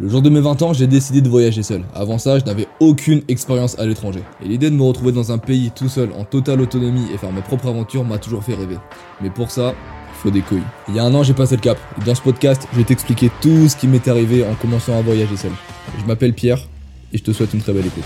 Le jour de mes 20 ans, j'ai décidé de voyager seul. Avant ça, je n'avais aucune expérience à l'étranger. Et l'idée de me retrouver dans un pays tout seul, en totale autonomie et faire mes propres aventures m'a toujours fait rêver. Mais pour ça, il faut des couilles. Il y a un an, j'ai passé le cap. Et dans ce podcast, je vais t'expliquer tout ce qui m'est arrivé en commençant à voyager seul. Je m'appelle Pierre et je te souhaite une très belle écoute.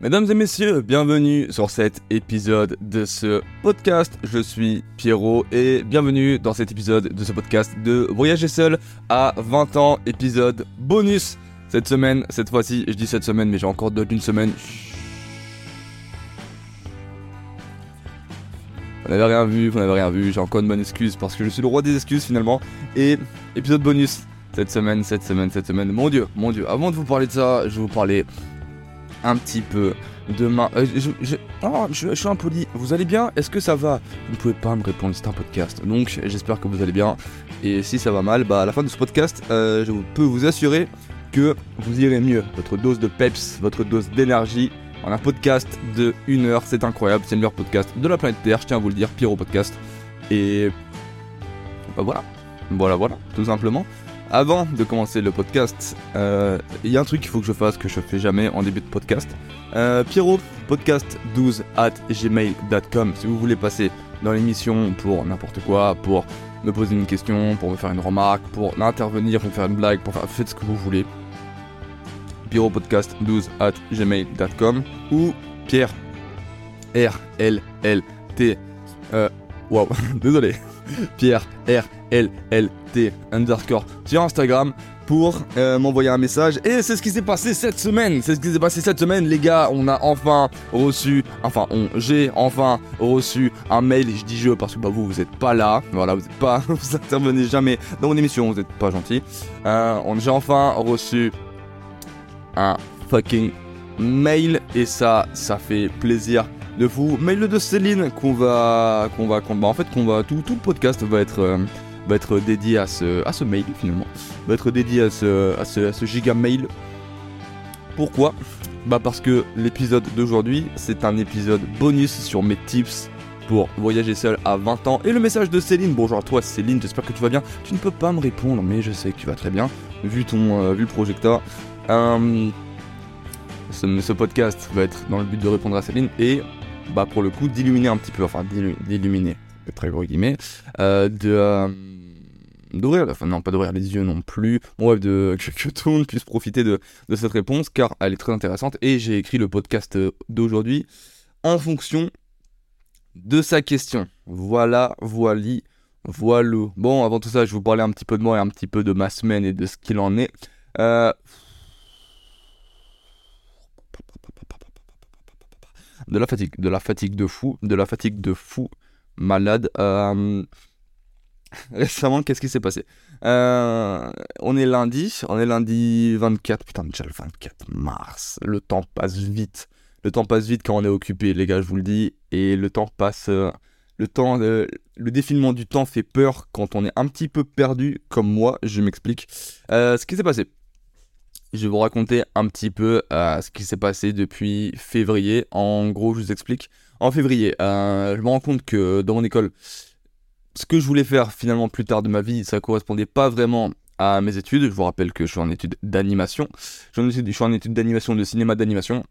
Mesdames et messieurs, bienvenue sur cet épisode de ce podcast. Je suis Pierrot et bienvenue dans cet épisode de ce podcast de Voyager seul à 20 ans, épisode bonus. Cette semaine, cette fois-ci, je dis cette semaine, mais j'ai encore d'autres d'une semaine. Vous n'avez rien vu, j'ai encore une bonne excuse parce que je suis le roi des excuses finalement. Et épisode bonus, cette semaine. Mon Dieu, avant de vous parler de ça, je vais vous parler un petit peu demain. Je suis impoli. Vous allez bien? Est-ce que ça va? Vous ne pouvez pas me répondre, c'est un podcast. Donc j'espère que vous allez bien. Et si ça va mal, bah à la fin de ce podcast, je peux vous assurer que vous irez mieux. Votre dose de peps, votre dose d'énergie en un podcast de 1 heure, c'est incroyable. C'est le meilleur podcast de la planète Terre, je tiens à vous le dire, Pierrot Podcast. Et bah voilà, tout simplement. Avant de commencer le podcast, il y a un truc qu'il faut que je fasse que je fais jamais en début de podcast. Pierrot podcast 12@gmail.com. Si vous voulez passer dans l'émission pour n'importe quoi, pour me poser une question, pour me faire une remarque, pour intervenir, pour me faire une blague, faites ce que vous voulez. Pierrot podcast 12@gmail.com ou Pierre RLLT. Wow, désolé. Pierre RLLT _ sur Instagram pour m'envoyer un message. Et c'est ce qui s'est passé cette semaine. Les gars, on a enfin reçu, j'ai enfin reçu un mail. Je dis je parce que bah, vous n'êtes pas là. Voilà, vous intervenez jamais dans mon émission, vous n'êtes pas gentil. J'ai enfin reçu un fucking mail. Et ça fait plaisir de vous. Mail de Céline qu'on va tout le podcast va être dédié à ce mail finalement. Va être dédié à ce giga mail. Pourquoi? Bah parce que l'épisode d'aujourd'hui, c'est un épisode bonus sur mes tips pour voyager seul à 20 ans. Et le message de Céline, bonjour à toi Céline, j'espère que tu vas bien. Tu ne peux pas me répondre, mais je sais que tu vas très bien, vu le projecteur. Ce podcast va être dans le but de répondre à Céline et bah pour le coup d'illuminer un petit peu, d'illuminer, très gros guillemets, d'ouvrir, pas d'ouvrir les yeux non plus, que tout le monde puisse profiter de cette réponse car elle est très intéressante. Et j'ai écrit le podcast d'aujourd'hui en fonction de sa question. Voilà. Bon, avant tout ça, je vais vous parler un petit peu de moi et un petit peu de ma semaine et de ce qu'il en est. De la fatigue de fou, malade. Récemment, qu'est-ce qui s'est passé? On est lundi 24, putain déjà le 24 mars. Le temps passe vite quand on est occupé, les gars, je vous le dis. Et le temps passe, le défilement du temps fait peur quand on est un petit peu perdu, comme moi, je m'explique. Ce qui s'est passé. Je vais vous raconter un petit peu ce qui s'est passé depuis février. En gros, je vous explique. En février, je me rends compte que dans mon école, ce que je voulais faire finalement plus tard de ma vie, ça ne correspondait pas vraiment à mes études. Je vous rappelle que je suis en études d'animation. Je suis en études d'animation, de cinéma d'animation,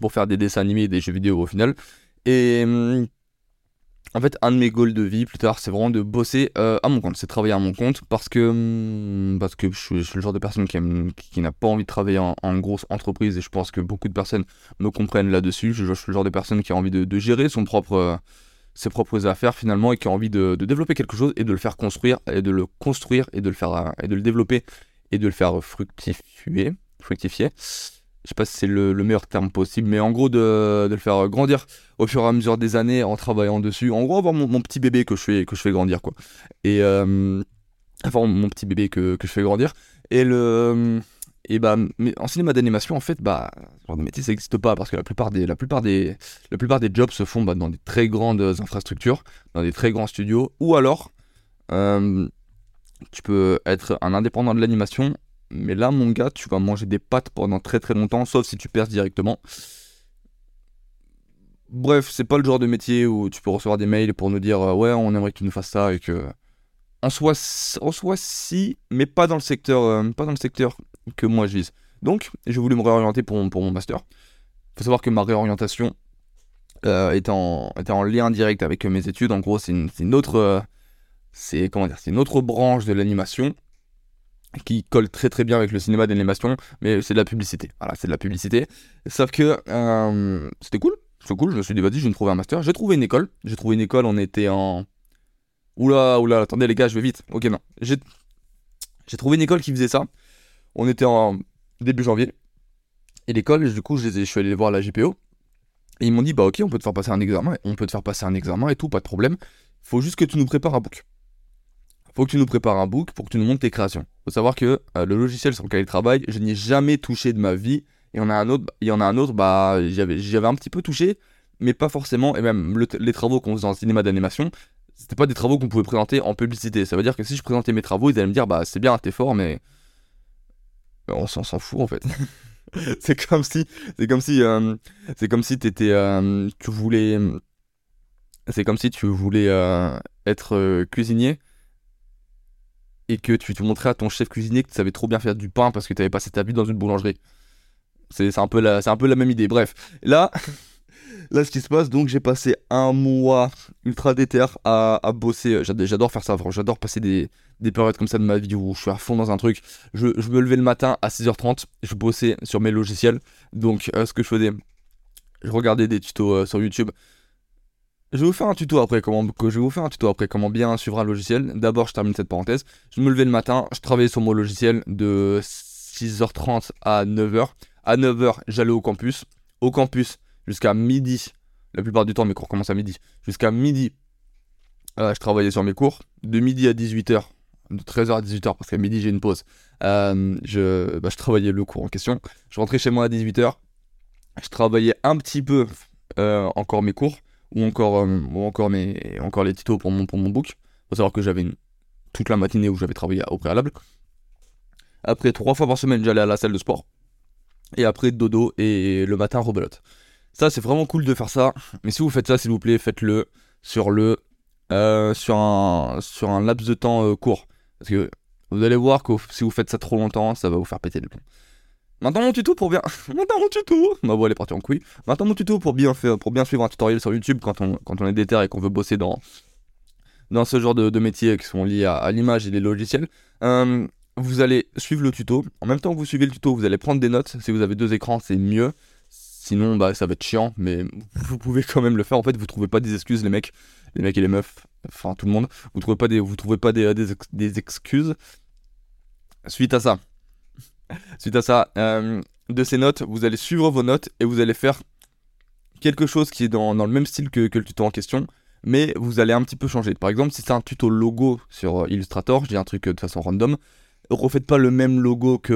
pour faire des dessins animés et des jeux vidéo au final. Et en fait, un de mes goals de vie plus tard, c'est vraiment de bosser à mon compte, c'est travailler à mon compte parce que je suis le genre de personne qui n'a pas envie de travailler en grosse entreprise et je pense que beaucoup de personnes me comprennent là-dessus. Je suis le genre de personne qui a envie de gérer ses propres affaires finalement et qui a envie de développer quelque chose et de le faire construire et de le faire et de le développer et de le faire fructifier. Je sais pas si c'est le meilleur terme possible, mais en gros de le faire grandir au fur et à mesure des années en travaillant dessus. En gros, avoir mon petit bébé que je fais grandir, quoi. Et mon petit bébé que je fais grandir. Mais en cinéma d'animation, en fait, bah, ce genre de métier ça n'existe pas parce que la plupart des jobs se font dans des très grandes infrastructures, dans des très grands studios, ou alors tu peux être un indépendant de l'animation Mais là, mon gars, tu vas manger des pâtes pendant très très longtemps, sauf si tu perces directement. Bref, c'est pas le genre de métier où tu peux recevoir des mails pour nous dire « Ouais, on aimerait que tu nous fasses ça » et que... En soi, si, mais pas dans le secteur que moi je vise. Donc, j'ai voulu me réorienter pour mon master. Faut savoir que ma réorientation était en lien direct avec mes études. En gros, c'est une autre branche de l'animation qui colle très très bien avec le cinéma d'animation, mais c'est de la publicité. Voilà, c'est de la publicité. Sauf que c'était cool. C'est cool, je me suis dit, vas-y, je vais me trouver un master. J'ai trouvé une école, on était en... Oula, attendez les gars, je vais vite. Ok, non. J'ai trouvé une école qui faisait ça. On était en début janvier. Et l'école, du coup, je suis allé voir la GPO. Et ils m'ont dit, bah ok, on peut te faire passer un examen et tout, pas de problème. Faut juste que tu nous prépares un book. Faut que tu nous prépares un book pour que tu nous montres tes créations. Faut savoir que le logiciel sur lequel il travaille, je n'y ai jamais touché de ma vie. Et il y en a un autre, bah j'avais un petit peu touché, mais pas forcément. Et même les travaux qu'on faisait en cinéma d'animation, c'était pas des travaux qu'on pouvait présenter en publicité. Ça veut dire que si je présentais mes travaux, ils allaient me dire, bah c'est bien, t'es fort, mais on s'en fout en fait. C'est comme si tu voulais être cuisinier. Et que tu te montrais à ton chef cuisinier que tu savais trop bien faire du pain parce que tu avais passé ta vie dans une boulangerie. C'est un peu la même idée. Bref, là ce qui se passe, donc j'ai passé un mois ultra déter à bosser. J'adore faire ça, j'adore passer des périodes comme ça de ma vie où je suis à fond dans un truc. Je me levais le matin à 6h30, je bossais sur mes logiciels. Donc ce que je faisais, je regardais des tutos sur YouTube. Je vais vous faire un tuto après comment bien suivre un logiciel. D'abord, je termine cette parenthèse. Je me levais le matin, je travaillais sur mon logiciel de 6h30 à 9h. À 9h, j'allais au campus. Au campus, jusqu'à midi. La plupart du temps, mes cours commencent à midi. Jusqu'à midi, je travaillais sur mes cours. De midi à 18h, de 13h à 18h, parce qu'à midi, j'ai une pause. Je travaillais le cours en question. Je rentrais chez moi à 18h. Je travaillais un petit peu encore mes cours. Ou encore les tutos pour mon book. Faut savoir que j'avais toute la matinée où j'avais travaillé au préalable. Après, 3 fois par semaine, j'allais à la salle de sport. Et après, dodo et le matin, rebelote. Ça, c'est vraiment cool de faire ça. Mais si vous faites ça, s'il vous plaît, faites-le sur un laps de temps court. Parce que vous allez voir que si vous faites ça trop longtemps, ça va vous faire péter les plombs. Maintenant mon tuto pour bien suivre un tutoriel sur YouTube quand on est déter et qu'on veut bosser dans ce genre de métiers qui sont liés à l'image et les logiciels. Vous allez suivre le tuto. En même temps que vous suivez le tuto, vous allez prendre des notes. Si vous avez 2 écrans, c'est mieux. Sinon, bah ça va être chiant, mais vous pouvez quand même le faire. En fait, vous trouvez pas des excuses, les mecs et les meufs, enfin tout le monde. Vous trouvez pas des excuses. Suite à ça, de ces notes, vous allez suivre vos notes et vous allez faire quelque chose qui est dans le même style que le tuto en question, mais vous allez un petit peu changer. Par exemple, si c'est un tuto logo sur Illustrator, je dis un truc de façon random, refaites pas le même logo que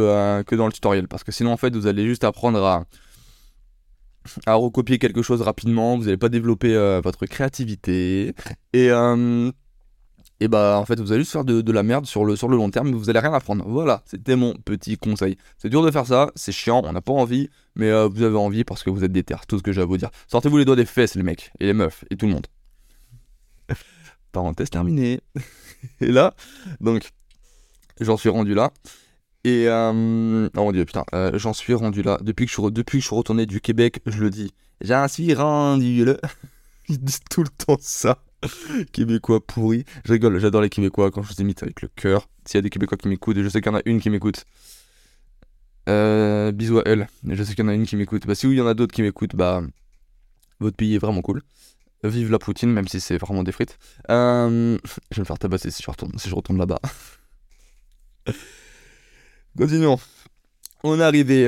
dans le tutoriel, parce que sinon en fait vous allez juste apprendre à recopier quelque chose rapidement, vous n'allez pas développer votre créativité et bah en fait vous allez juste faire de la merde sur le long terme, mais vous allez rien apprendre. Voilà, c'était mon petit conseil. C'est dur de faire ça, c'est chiant, on n'a pas envie, mais vous avez envie parce que vous êtes déter, tout ce que j'ai à vous dire. Sortez-vous les doigts des fesses les mecs, et les meufs, et tout le monde. Parenthèse terminée. Et là, donc, j'en suis rendu là. Et oh mon dieu, putain, j'en suis rendu là. Depuis que je suis retourné du Québec, je le dis, j'en suis rendu là. Ils disent tout le temps ça. Québécois pourri, je rigole, j'adore les Québécois quand je les imite avec le cœur. S'il y a des Québécois qui m'écoutent, et je sais qu'il y en a une qui m'écoute, bisous à elle, je sais qu'il y en a une qui m'écoute. Bah si oui, il y en a d'autres qui m'écoutent, bah votre pays est vraiment cool. Vive la poutine, même si c'est vraiment des frites. Je vais me faire tabasser si je retourne là-bas. Continuons. On est arrivé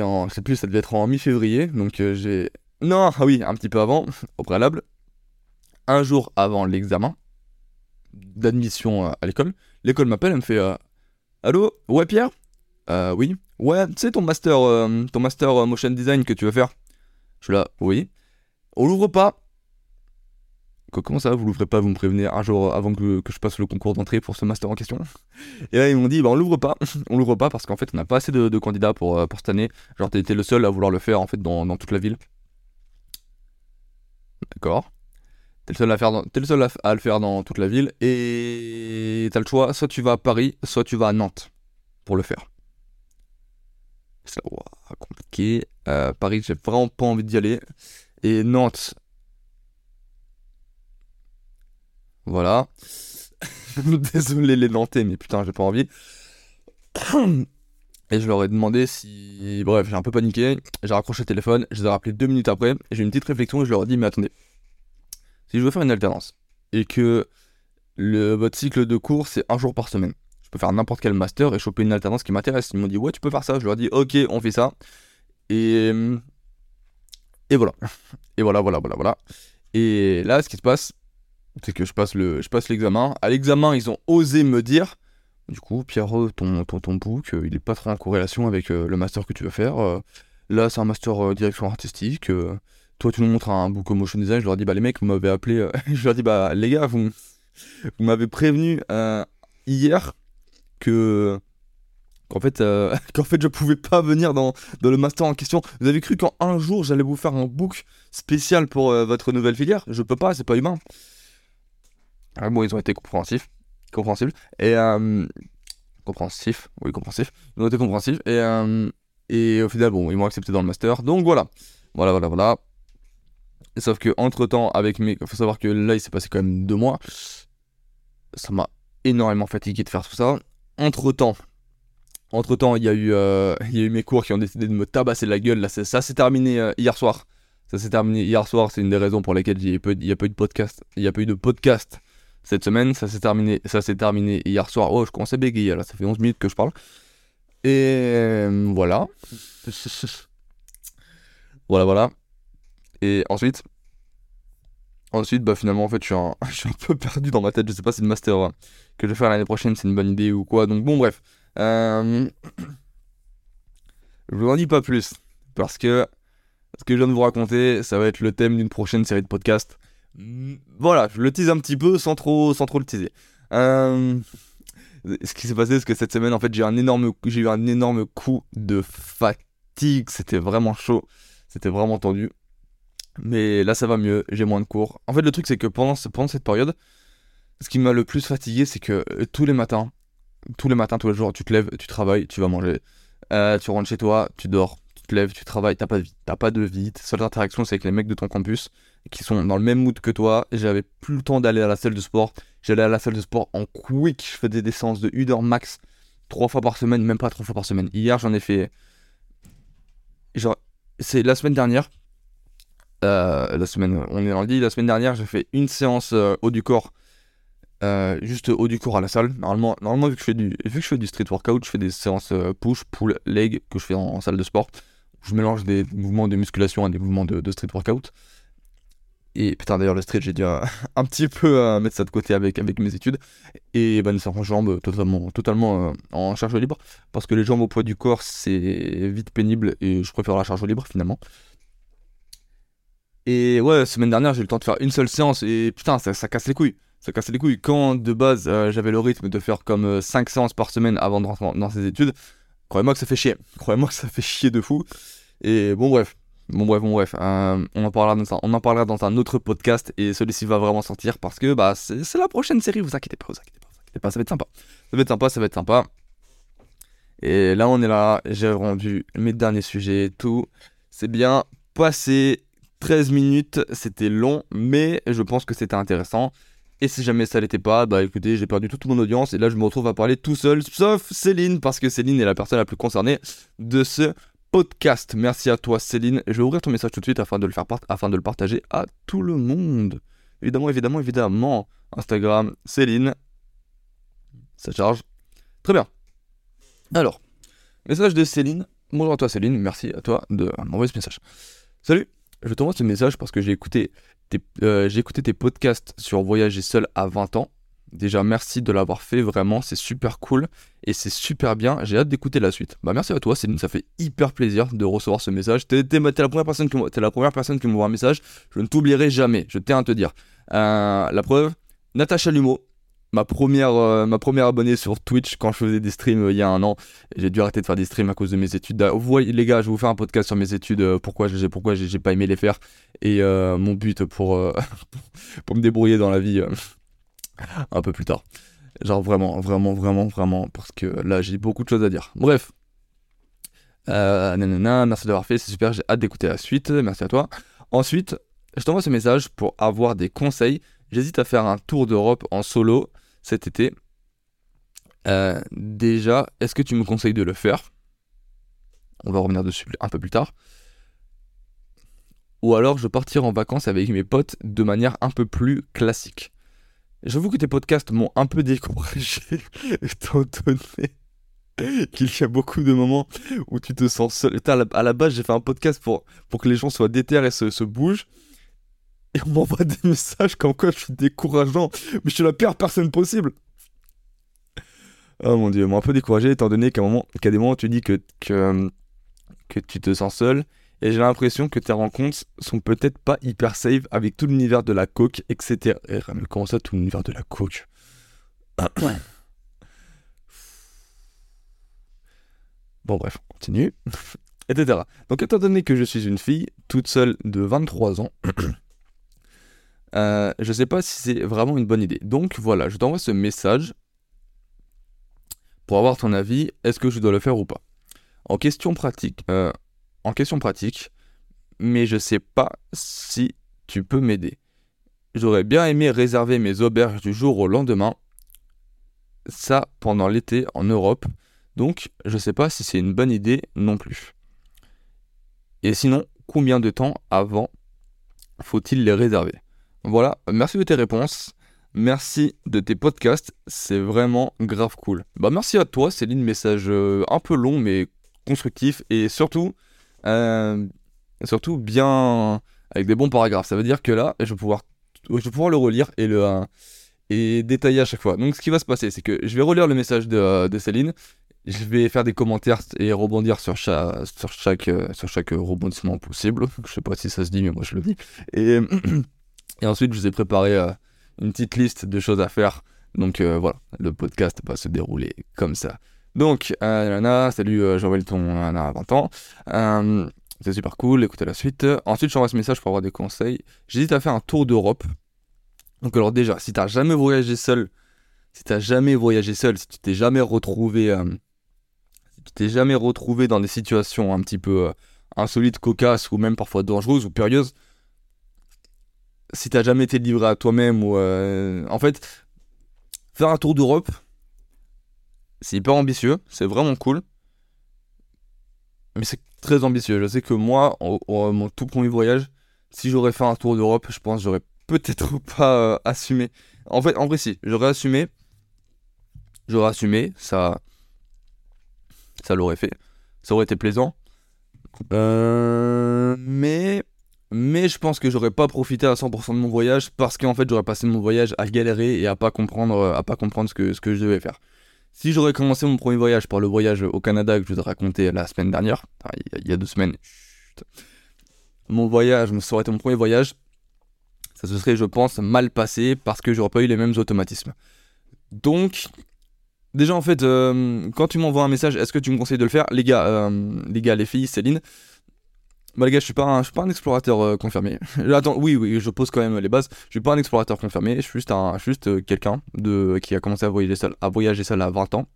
en... Je sais plus, ça devait être en mi-février, donc j'ai... Non, ah oui, un petit peu avant, au préalable. Un jour avant l'examen d'admission à l'école, l'école m'appelle, elle me fait allô, ouais Pierre, oui, ouais, tu sais ton master motion design que tu veux faire. Je suis là, oui. On l'ouvre pas. comment ça, vous l'ouvrez pas, vous me prévenez, ah, genre avant que je passe le concours d'entrée pour ce master en question. Et là ils m'ont dit bah on l'ouvre pas parce qu'en fait on n'a pas assez de candidats pour cette année, genre t'es le seul à vouloir le faire en fait dans toute la ville. D'accord. T'es le seul à le faire dans toute la ville et t'as le choix, soit tu vas à Paris, soit tu vas à Nantes pour le faire. C'est là, wow, compliqué. Paris, j'ai vraiment pas envie d'y aller. Et Nantes. Voilà. Désolé les Nantais, mais putain, j'ai pas envie. Et je leur ai demandé si... Bref, j'ai un peu paniqué. J'ai raccroché le téléphone. Je les ai rappelés 2 minutes après. J'ai eu une petite réflexion et je leur ai dit, mais attendez. Si je veux faire une alternance et que votre cycle de cours, c'est 1 jour par semaine, je peux faire n'importe quel master et choper une alternance qui m'intéresse. Ils m'ont dit, ouais, tu peux faire ça. Je leur ai dit, ok, on fait ça. Et voilà. Et voilà. Et là, ce qui se passe, c'est que je passe l'examen. À l'examen, ils ont osé me dire, du coup, Pierrot, ton book, il est pas trop en corrélation avec le master que tu veux faire. Là, c'est un master direction artistique. Toi, tu nous montres un book au motion design. Je leur dis, bah les mecs, vous m'avez appelé. Je leur dis, bah les gars, vous m'avez prévenu hier que... qu'en fait je pouvais pas venir dans le master en question. Vous avez cru qu'en 1 jour j'allais vous faire un book spécial pour votre nouvelle filière? Je peux pas, c'est pas humain. Ah bon, ils ont été compréhensibles et compréhensifs. Ils ont été compréhensifs et au final bon, ils m'ont accepté dans le master. Donc voilà. Sauf que entre temps avec mes, faut savoir que là il s'est passé quand même 2 mois. Ça m'a énormément fatigué de faire tout ça. Entre-temps, il y a eu mes cours qui ont décidé de me tabasser la gueule. Là, ça s'est terminé hier soir. C'est une des raisons pour lesquelles il n'y a pas eu de podcast cette semaine. Ça s'est terminé hier soir. Oh, je commence à bégayer là. Ça fait 11 minutes que je parle. Et voilà. Voilà. Et ensuite, bah finalement, en fait, je suis un peu perdu dans ma tête. Je sais pas si le master que je vais faire l'année prochaine, c'est une bonne idée ou quoi. Donc bon, bref. Je vous en dis pas plus parce que ce que je viens de vous raconter, ça va être le thème d'une prochaine série de podcasts. Voilà, je le tease un petit peu sans trop le teaser. Ce qui s'est passé, c'est que cette semaine, en fait, j'ai eu un énorme coup de fatigue. C'était vraiment chaud, c'était vraiment tendu. Mais là, ça va mieux, j'ai moins de cours. En fait, le truc, c'est que pendant cette période, ce qui m'a le plus fatigué, c'est que tous les matins, tous les jours, tu te lèves, tu travailles, tu vas manger, tu rentres chez toi, tu dors, tu te lèves, tu travailles, t'as pas de vie, ta seule interaction c'est avec les mecs de ton campus, qui sont dans le même mood que toi. J'avais plus le temps d'aller à la salle de sport, j'allais à la salle de sport en quick, je faisais des séances de 1 heure max, 3 fois par semaine, même pas 3 fois par semaine, hier j'en ai fait, genre, c'est la semaine dernière, on est lundi, la semaine dernière j'ai fait une séance haut du corps, juste haut du corps à la salle. Normalement vu que je fais du street workout, je fais des séances push, pull, leg que je fais en salle de sport. Je mélange des mouvements de musculation à des mouvements de street workout. Et putain d'ailleurs le street, j'ai dû un petit peu mettre ça de côté avec mes études. Et ben ça en jambes totalement en charge libre parce que les jambes au poids du corps c'est vite pénible et je préfère la charge libre finalement. Et ouais, semaine dernière j'ai eu le temps de faire une seule séance et putain ça casse les couilles. Ça cassait les couilles. Quand de base j'avais le rythme de faire comme 5 séances par semaine avant de rentrer dans ces études, croyez-moi que ça fait chier. Croyez-moi que ça fait chier de fou. Et bon bref. On en parlera dans un autre podcast et celui-ci va vraiment sortir parce que bah c'est la prochaine série. Vous inquiétez pas. Ça va être sympa. Et là on est là. J'ai rendu mes derniers sujets. Tout c'est bien passé. 13 minutes. C'était long, mais je pense que c'était intéressant. Et si jamais ça l'était pas, bah écoutez, j'ai perdu toute mon audience et là je me retrouve à parler tout seul, sauf Céline, parce que Céline est la personne la plus concernée de ce podcast. Merci à toi Céline, je vais ouvrir ton message tout de suite afin de le partager à tout le monde. Évidemment, Instagram, Céline, ça charge. Très bien. Alors, message de Céline, bonjour à toi Céline, merci à toi de m'envoyer ce message. Salut, je t'envoie ce message parce que j'ai écouté tes podcasts sur voyager seul à 20 ans, Déjà, merci de l'avoir fait, vraiment, c'est super cool et c'est super bien. J'ai hâte d'écouter la suite. Bah, merci à toi, Céline, ça fait hyper plaisir de recevoir ce message. T'es la première personne qui m'envoie un message. Je ne t'oublierai jamais, je tiens à te dire. La preuve, Natacha Lumeau, ma première abonnée sur Twitch quand je faisais des streams il y a un an. J'ai dû arrêter de faire des streams à cause de mes études. Vous voyez, les gars, je vais vous faire un podcast sur mes études, pourquoi j'ai pas aimé les faire et mon but pour me débrouiller dans la vie un peu plus tard. Genre vraiment, parce que là, j'ai beaucoup de choses à dire. Bref. Merci d'avoir fait, c'est super, j'ai hâte d'écouter la suite. Merci à toi. Ensuite, je t'envoie ce message pour avoir des conseils. J'hésite à faire un tour d'Europe en solo cet été. Déjà, est-ce que tu me conseilles de le faire ? On va revenir dessus un peu plus tard. Ou alors, je partirai en vacances avec mes potes de manière un peu plus classique. J'avoue que tes podcasts m'ont un peu découragé, étant donné qu'il y a beaucoup de moments où tu te sens seul. À la base, j'ai fait un podcast pour que les gens soient déterrés et se bougent. Et on m'envoie des messages comme quoi je suis décourageant, mais je suis la pire personne possible. Oh mon Dieu, moi un peu découragé, étant donné qu'à des moments tu dis que tu te sens seul, et j'ai l'impression que tes rencontres sont peut-être pas hyper safe avec tout l'univers de la coke, etc. Mais comment ça, tout l'univers de la coke ? Bon bref, on continue, etc. Donc étant donné que je suis une fille toute seule de 23 ans... je sais pas si c'est vraiment une bonne idée. Donc voilà, je t'envoie ce message pour avoir ton avis. Est-ce que je dois le faire ou pas ? En question pratique, mais je sais pas si tu peux m'aider. J'aurais bien aimé réserver mes auberges du jour au lendemain, ça pendant l'été en Europe. Donc je sais pas si c'est une bonne idée non plus. Et sinon, combien de temps avant faut-il les réserver ? Voilà, merci de tes réponses, merci de tes podcasts, c'est vraiment grave cool. Bah merci à toi, Céline, message un peu long mais constructif et surtout bien avec des bons paragraphes. Ça veut dire que là, je vais pouvoir le relire et et détailler à chaque fois. Donc ce qui va se passer, c'est que je vais relire le message de Céline, je vais faire des commentaires et rebondir sur chaque rebondissement possible. Je sais pas si ça se dit, mais moi je le dis. Et ensuite, je vous ai préparé une petite liste de choses à faire. Donc voilà, le podcast va se dérouler comme ça. Donc, Nana, salut, j'envoie ton Nana à 20 ans. C'est super cool, écoutez la suite. Ensuite, j'envoie ce message pour avoir des conseils. J'hésite à faire un tour d'Europe. Donc alors déjà, si t'as jamais voyagé seul, si tu t'es jamais retrouvé, dans des situations un petit peu insolites, cocasses ou même parfois dangereuses ou périlleuses, si t'as jamais été livré à toi-même ou en fait, faire un tour d'Europe, c'est hyper ambitieux, c'est vraiment cool, mais c'est très ambitieux. Je sais que moi, mon tout premier voyage, si j'aurais fait un tour d'Europe, je pense que j'aurais peut-être pas assumé. En fait, en vrai, si, j'aurais assumé, ça l'aurait fait, ça aurait été plaisant, mais je pense que j'aurais pas profité à 100% de mon voyage parce qu'en fait j'aurais passé mon voyage à galérer et à pas comprendre ce que je devais faire. Si j'aurais commencé mon premier voyage par le voyage au Canada que je vous ai raconté la semaine dernière, il y a 2 semaines, ça aurait été mon premier voyage, ça se serait, je pense, mal passé parce que j'aurais pas eu les mêmes automatismes. Donc, déjà en fait, quand tu m'envoies un message, est-ce que tu me conseilles de le faire ? Les gars, les filles, Céline... Bah les gars, je suis pas un explorateur confirmé. Attends, oui, je pose quand même les bases. Je suis pas un explorateur confirmé, je suis juste quelqu'un qui a commencé à voyager seul à 20 ans.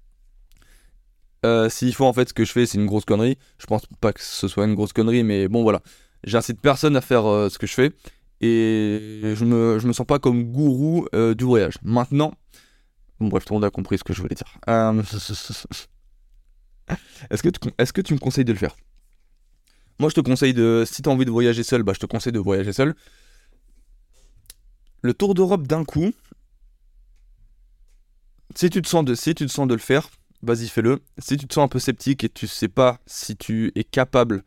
S'il faut, en fait, ce que je fais, c'est une grosse connerie. Je pense pas que ce soit une grosse connerie, mais bon, voilà. J'incite personne à faire ce que je fais. Et je me sens pas comme gourou du voyage. Maintenant, bon, bref, tout le monde a compris ce que je voulais dire. Est-ce que tu me conseilles de le faire ? Moi, je te conseille si t'as envie de voyager seul, bah je te conseille de voyager seul. Le tour d'Europe d'un coup, si tu te sens de le faire, vas-y, fais-le. Si tu te sens un peu sceptique et tu sais pas si tu es capable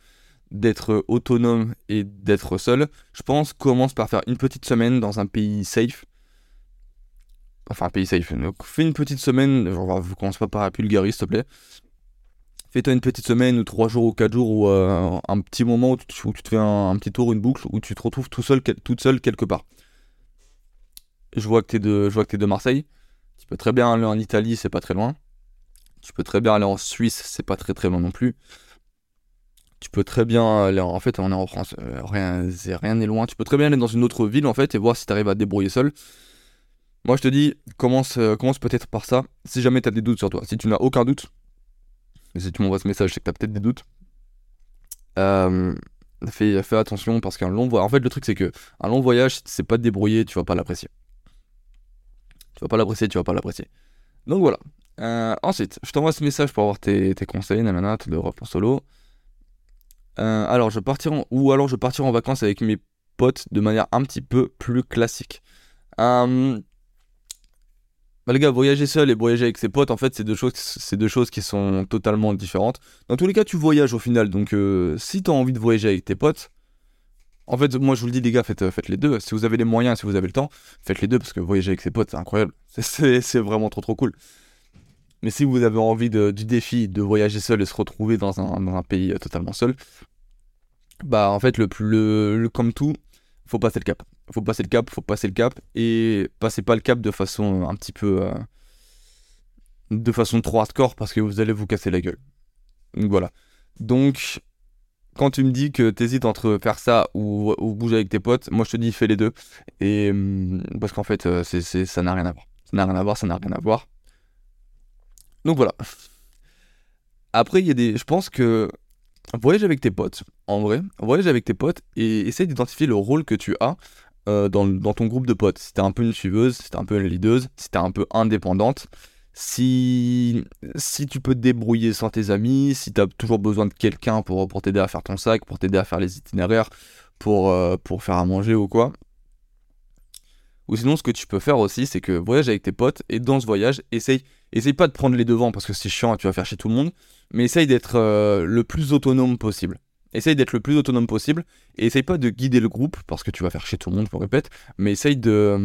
d'être autonome et d'être seul, je pense, commence par faire une petite semaine dans un pays safe. Enfin, pays safe. Donc, fais une petite semaine. Vous commencez pas par la Bulgarie, s'il te plaît. Fais-toi une petite semaine, ou 3 jours, ou 4 jours, ou un petit moment où tu te fais un petit tour, une boucle, où tu te retrouves tout seul, toute seule quelque part. Je vois que t'es de Marseille. Tu peux très bien aller en Italie, c'est pas très loin. Tu peux très bien aller en Suisse, c'est pas très très loin non plus. Tu peux très bien aller... En fait, on est en France, rien n'est loin. Tu peux très bien aller dans une autre ville, en fait, et voir si t'arrives à te débrouiller seul. Moi, je te dis, commence peut-être par ça, si jamais t'as des doutes sur toi. Si tu n'as aucun doute... Et si tu m'envoies ce message, c'est que t'as peut-être des doutes. Fais attention, parce qu'un long voyage... En fait, le truc, c'est que un long voyage, si tu sais pas te débrouiller, tu vas pas l'apprécier. Donc voilà. Ensuite, je t'envoie ce message pour avoir tes conseils, nanana, tout d'Europe en solo. Alors, je partirai en vacances avec mes potes de manière un petit peu plus classique. Bah les gars, voyager seul et voyager avec ses potes, en fait, c'est deux choses qui sont totalement différentes. Dans tous les cas, tu voyages au final, donc si t'as envie de voyager avec tes potes, en fait, moi je vous le dis les gars, faites les deux. Si vous avez les moyens, si vous avez le temps, faites les deux, parce que voyager avec ses potes, c'est incroyable. C'est vraiment trop trop cool. Mais si vous avez envie du défi de voyager seul et se retrouver dans un pays totalement seul, bah en fait, comme tout, faut passer le cap. Et passez pas le cap de façon un petit peu de façon trop hardcore, parce que vous allez vous casser la gueule. Donc voilà. Donc quand tu me dis que t'hésites entre faire ça ou bouger avec tes potes, moi je te dis fais les deux, et parce qu'en fait ça n'a rien à voir. Donc voilà. Après il y a je pense que voyage avec tes potes, en vrai, et essaye d'identifier le rôle que tu as dans ton groupe de potes. Si t'es un peu une suiveuse, si t'es un peu une leaduse, si t'es un peu indépendante, si tu peux te débrouiller sans tes amis, si t'as toujours besoin de quelqu'un pour t'aider à faire ton sac, pour t'aider à faire les itinéraires, pour faire à manger ou quoi. Ou sinon, ce que tu peux faire aussi, c'est que voyage avec tes potes, et dans ce voyage, essaye pas de prendre les devants, parce que c'est chiant et tu vas faire chier tout le monde, mais essaye d'être le plus autonome possible. Et essaye pas de guider le groupe, parce que tu vas faire chier tout le monde, je le répète, mais essaye d'être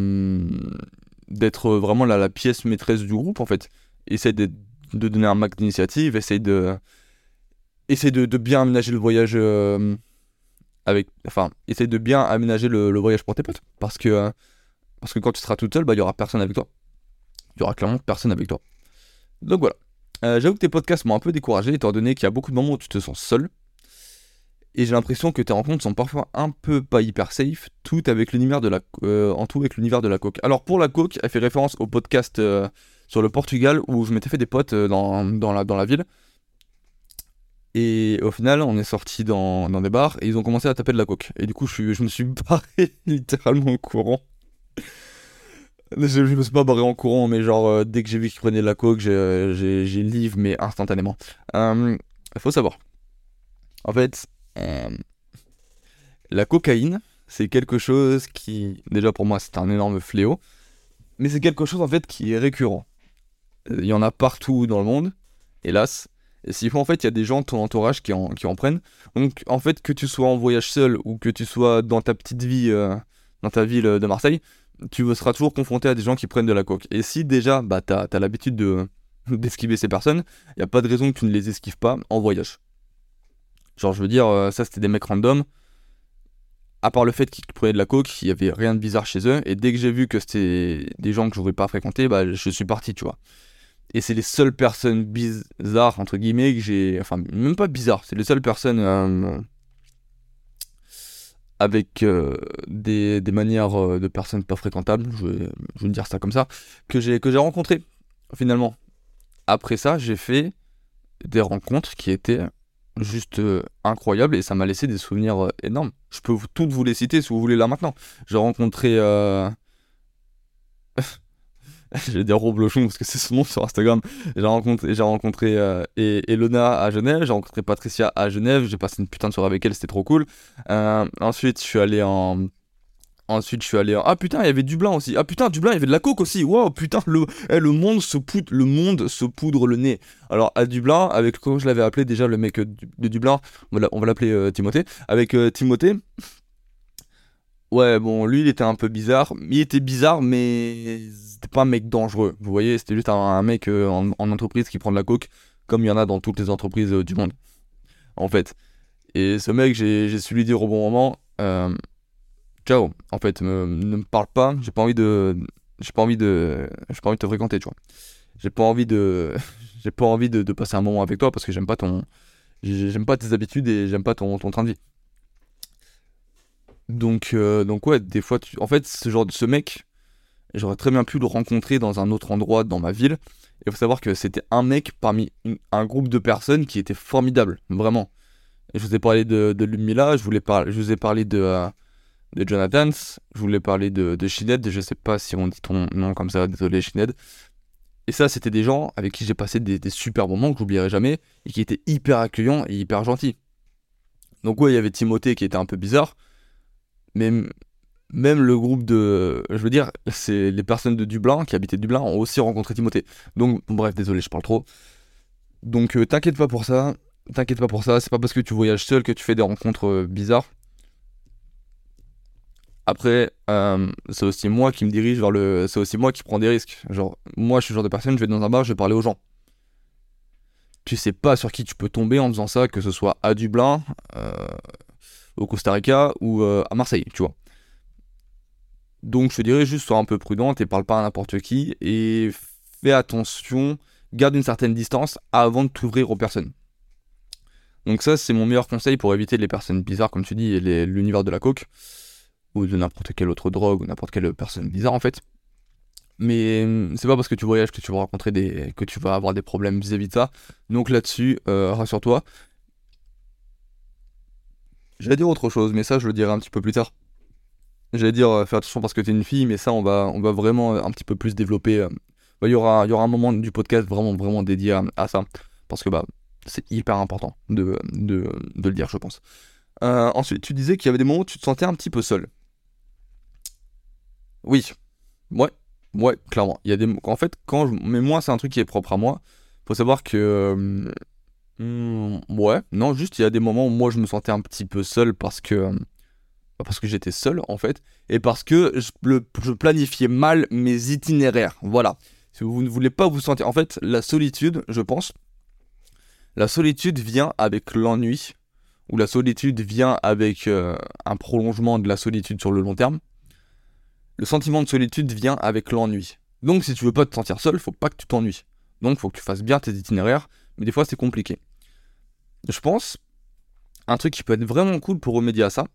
vraiment la pièce maîtresse du groupe, en fait. Essaye de donner un max d'initiative, essaye de bien aménager le voyage essaye de bien aménager le voyage pour tes potes, parce que quand tu seras toute seule, bah il y aura personne avec toi. Donc voilà. J'avoue que tes podcasts m'ont un peu découragé, étant donné qu'il y a beaucoup de moments où tu te sens seul. Et j'ai l'impression que tes rencontres sont parfois un peu pas hyper safe, en tout avec l'univers de la coke. Alors pour la coke, elle fait référence au podcast sur le Portugal, où je m'étais fait des potes dans la ville. Et au final, on est sortis dans des bars, et ils ont commencé à taper de la coke. Et du coup, je me suis barré littéralement au courant. Je me suis pas barré en courant, mais genre dès que j'ai vu qu'ils prenaient de la coke, j'ai live, mais instantanément. Faut savoir. En fait, la cocaïne, c'est quelque chose qui, déjà pour moi, c'est un énorme fléau, mais c'est quelque chose en fait qui est récurrent. Il y en a partout dans le monde, hélas. Et s'il faut, en fait, il y a des gens de ton entourage qui en prennent. Donc en fait, que tu sois en voyage seul ou que tu sois dans ta petite vie, dans ta ville de Marseille, tu seras toujours confronté à des gens qui prennent de la coke. Et si déjà, bah, t'as l'habitude d'esquiver ces personnes, il n'y a pas de raison que tu ne les esquives pas en voyage. Genre, je veux dire, ça c'était des mecs random. À part le fait qu'ils prenaient de la coke, il n'y avait rien de bizarre chez eux. Et dès que j'ai vu que c'était des gens que j'aurais pas fréquenté, bah, je suis parti, tu vois. Et c'est les seules personnes bizarres, entre guillemets, que j'ai... Enfin, même pas bizarres, c'est les seules personnes... avec des manières de personnes pas fréquentables, je vais dire ça comme ça, que j'ai rencontré finalement. Après ça, j'ai fait des rencontres qui étaient juste incroyables, et ça m'a laissé des souvenirs énormes. Je peux toutes vous les citer si vous voulez là maintenant. J'ai rencontré... J'allais dire Roblochon parce que c'est son nom sur Instagram. J'ai rencontré Elona à Genève, j'ai rencontré Patricia à Genève, j'ai passé une putain de soirée avec elle, c'était trop cool. Ensuite je suis allé en... Ah putain, il y avait Dublin aussi. Ah putain, Dublin, il y avait de la coke aussi. Waouh, putain, le monde se poudre le nez. Alors à Dublin, avec comment je l'avais appelé déjà le mec de Dublin, on va l'appeler Timothée. Avec Timothée... Ouais, bon, lui, il était un peu bizarre. Il était bizarre, mais c'était pas un mec dangereux. Vous voyez, c'était juste un mec en entreprise qui prend de la coke, comme il y en a dans toutes les entreprises du monde, en fait. Et ce mec, j'ai su lui dire au bon moment, ciao, en fait, ne me parle pas, j'ai pas envie de te fréquenter, tu vois. J'ai pas envie de passer un moment avec toi parce que j'aime pas tes habitudes et j'aime pas ton train de vie. Donc ouais, des fois en fait ce mec, j'aurais très bien pu le rencontrer dans un autre endroit dans ma ville. Et faut savoir que c'était un mec parmi un groupe de personnes qui était formidable, vraiment. Et je vous ai parlé de Lumila, je vous ai parlé de Jonathan, je voulais parler de Shined, je sais pas si on dit ton nom comme ça, désolé Shined. Et ça, c'était des gens avec qui j'ai passé des super moments que j'oublierai jamais et qui étaient hyper accueillants et hyper gentils. Donc ouais, il y avait Timothée qui était un peu bizarre, mais même le groupe je veux dire, c'est les personnes de Dublin, qui habitaient Dublin, ont aussi rencontré Timothée. Donc bref, désolé, je parle trop. Donc t'inquiète pas pour ça, c'est pas parce que tu voyages seul que tu fais des rencontres bizarres. Après, c'est aussi moi qui me dirige vers c'est aussi moi qui prends des risques. Genre, moi, je suis le genre de personne, je vais dans un bar, je vais parler aux gens. Tu sais pas sur qui tu peux tomber en faisant ça, que ce soit à Dublin, au Costa Rica ou à Marseille, tu vois. Donc, je te dirais juste, sois un peu prudente et parle pas à n'importe qui. Et fais attention, garde une certaine distance avant de t'ouvrir aux personnes. Donc ça, c'est mon meilleur conseil pour éviter les personnes bizarres, comme tu dis, et l'univers de la coke. Ou de n'importe quelle autre drogue, ou n'importe quelle personne bizarre en fait. Mais c'est pas parce que tu voyages que tu vas rencontrer que tu vas avoir des problèmes vis-à-vis de ça. Donc là-dessus, rassure-toi. J'allais dire autre chose, mais ça je le dirai un petit peu plus tard. J'allais dire faire attention parce que t'es une fille, mais ça on va vraiment un petit peu plus développer. Il y aura un moment du podcast vraiment dédié à ça. Parce que c'est hyper important de le dire, je pense. Ensuite, tu disais qu'il y avait des moments où tu te sentais un petit peu seul. Oui, ouais, clairement. Il y a des, en fait, mais moi, c'est un truc qui est propre à moi. Faut savoir que, ouais, non, juste il y a des moments où moi je me sentais un petit peu seul parce que j'étais seul en fait, et parce que je planifiais mal mes itinéraires. Voilà. Si vous ne voulez pas vous sentir, en fait, la solitude, je pense, la solitude vient avec l'ennui. Où la solitude vient avec un prolongement de la solitude sur le long terme, le sentiment de solitude vient avec l'ennui. Donc si tu veux pas te sentir seul, faut pas que tu t'ennuies. Donc faut que tu fasses bien tes itinéraires, mais des fois c'est compliqué. Je pense, un truc qui peut être vraiment cool pour remédier à ça,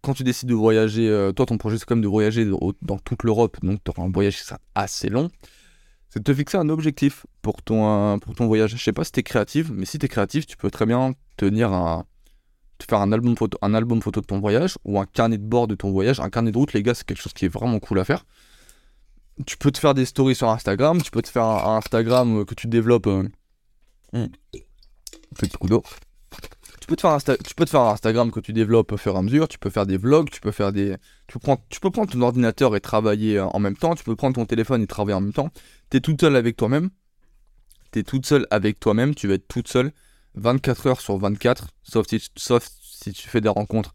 quand tu décides de voyager, toi ton projet c'est quand même de voyager dans toute l'Europe, donc tu auras un voyage qui sera assez long, c'est de te fixer un objectif pour ton voyage. Je sais pas si t'es créatif, mais si t'es créatif, tu peux très bien faire un album photo de ton voyage ou un carnet de bord de ton voyage. Un carnet de route, les gars, c'est quelque chose qui est vraiment cool à faire. Tu peux te faire des stories sur Instagram, tu peux te faire un Instagram que tu développes. Petit coup d'eau. Tu peux te faire un Instagram que tu développes au fur et à mesure, tu peux faire des vlogs, tu peux prendre ton ordinateur et travailler en même temps, tu peux prendre ton téléphone et travailler en même temps. T'es toute seule avec toi-même, tu vas être toute seule 24 heures sur 24, sauf si tu fais des rencontres,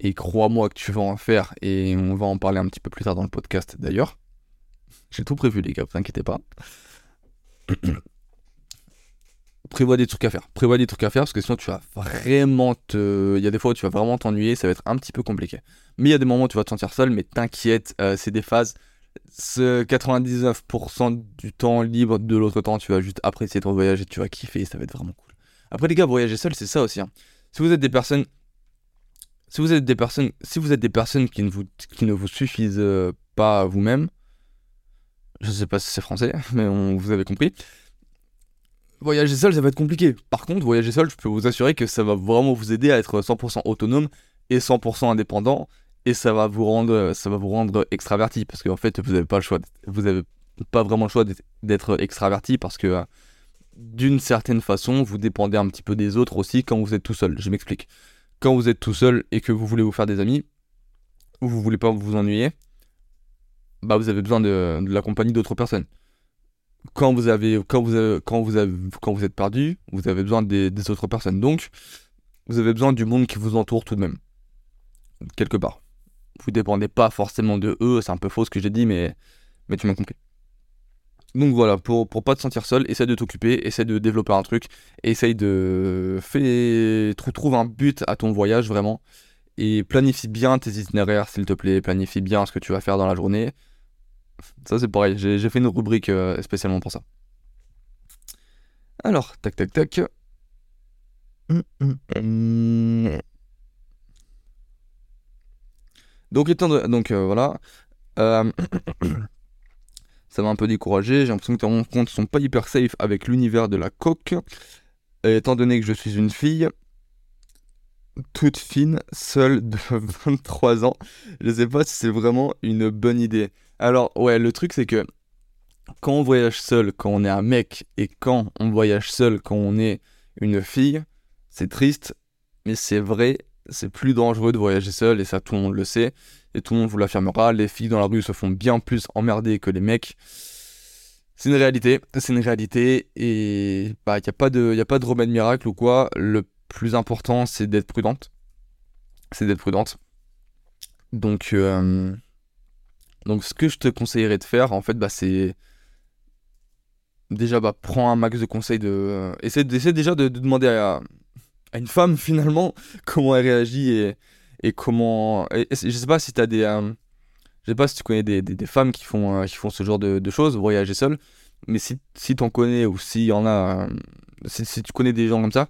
et crois-moi que tu vas en faire, et on va en parler un petit peu plus tard dans le podcast d'ailleurs. J'ai tout prévu les gars, vous inquiétez pas. Prévois des trucs à faire, parce que sinon tu vas vraiment il y a des fois où tu vas vraiment t'ennuyer, ça va être un petit peu compliqué. Mais il y a des moments où tu vas te sentir seul, mais t'inquiète, c'est des phases. Ce 99% du temps libre de l'autre temps, tu vas juste apprécier ton voyage et tu vas kiffer, ça va être vraiment cool. Après les gars, voyager seul, c'est ça aussi. Hein. Si vous êtes des personnes qui ne vous suffisent pas à vous-même, je sais pas si c'est français, mais vous avez compris. Voyager seul, ça va être compliqué. Par contre, voyager seul, je peux vous assurer que ça va vraiment vous aider à être 100% autonome et 100% indépendant, et ça va vous rendre extraverti, parce qu'en fait, vous n'avez pas le choix. Vous n'avez pas vraiment le choix d'être extraverti, parce que d'une certaine façon, vous dépendez un petit peu des autres aussi quand vous êtes tout seul. Je m'explique. Quand vous êtes tout seul et que vous voulez vous faire des amis, ou vous voulez pas vous ennuyer, vous avez besoin de la compagnie d'autres personnes. Quand vous êtes perdu, vous avez besoin des autres personnes. Donc, vous avez besoin du monde qui vous entoure tout de même, quelque part. vous dépendez pas forcément de eux, c'est un peu faux ce que j'ai dit, mais tu m'as compris. Donc voilà, pour pas te sentir seul, essaie de t'occuper, essaie de développer un truc, essaie de trouve un but à ton voyage vraiment, et planifie bien tes itinéraires s'il te plaît, planifie bien ce que tu vas faire dans la journée. Ça c'est pareil, j'ai fait une rubrique spécialement pour ça. Alors, tac. Donc, ça m'a un peu découragé, j'ai l'impression que tes rencontres sont pas hyper safe avec l'univers de la coque. Et étant donné que je suis une fille, toute fine, seule de 23 ans, je sais pas si c'est vraiment une bonne idée. Alors ouais, le truc c'est que quand on voyage seul, quand on est un mec, et quand on voyage seul, quand on est une fille, c'est triste, mais c'est vrai, c'est plus dangereux de voyager seul, et ça tout le monde le sait, et tout le monde vous l'affirmera, les filles dans la rue se font bien plus emmerder que les mecs. C'est une réalité, et bah, y a pas de remède miracle ou quoi, le plus important c'est d'être prudente. Donc ce que je te conseillerais de faire, en fait, bah, c'est... Déjà, bah, prends un max de conseils de... Essaie déjà de demander à une femme, finalement, comment elle réagit et comment... Et je sais pas si t'as des... Je sais pas si tu connais des femmes qui font ce genre de choses, voyager seule. Mais si t'en connais ou s'il y en a... Si tu connais des gens comme ça,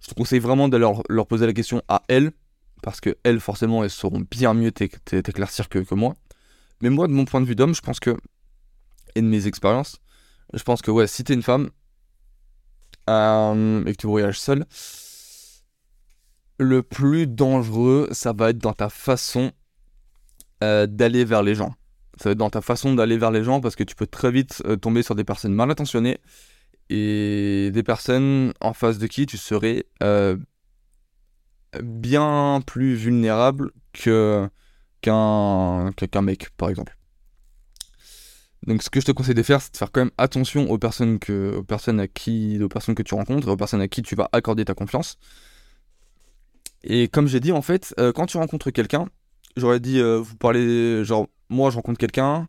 je te conseille vraiment de leur poser la question à elles. Parce que elles, forcément, elles sauront bien mieux t'éclaircir que moi. Mais moi, de mon point de vue d'homme, je pense que... Et de mes expériences... Je pense que ouais, si t'es une femme et que tu voyages seule, le plus dangereux, ça va être dans ta façon d'aller vers les gens. Ça va être dans ta façon d'aller vers les gens parce que tu peux très vite tomber sur des personnes mal intentionnées et des personnes en face de qui tu serais bien plus vulnérable qu'un mec, par exemple. Donc ce que je te conseille de faire, c'est de faire quand même attention aux personnes que tu rencontres et aux personnes à qui tu vas accorder ta confiance. Et comme j'ai dit, en fait, quand tu rencontres quelqu'un, j'aurais dit, vous parlez, genre, moi je rencontre quelqu'un,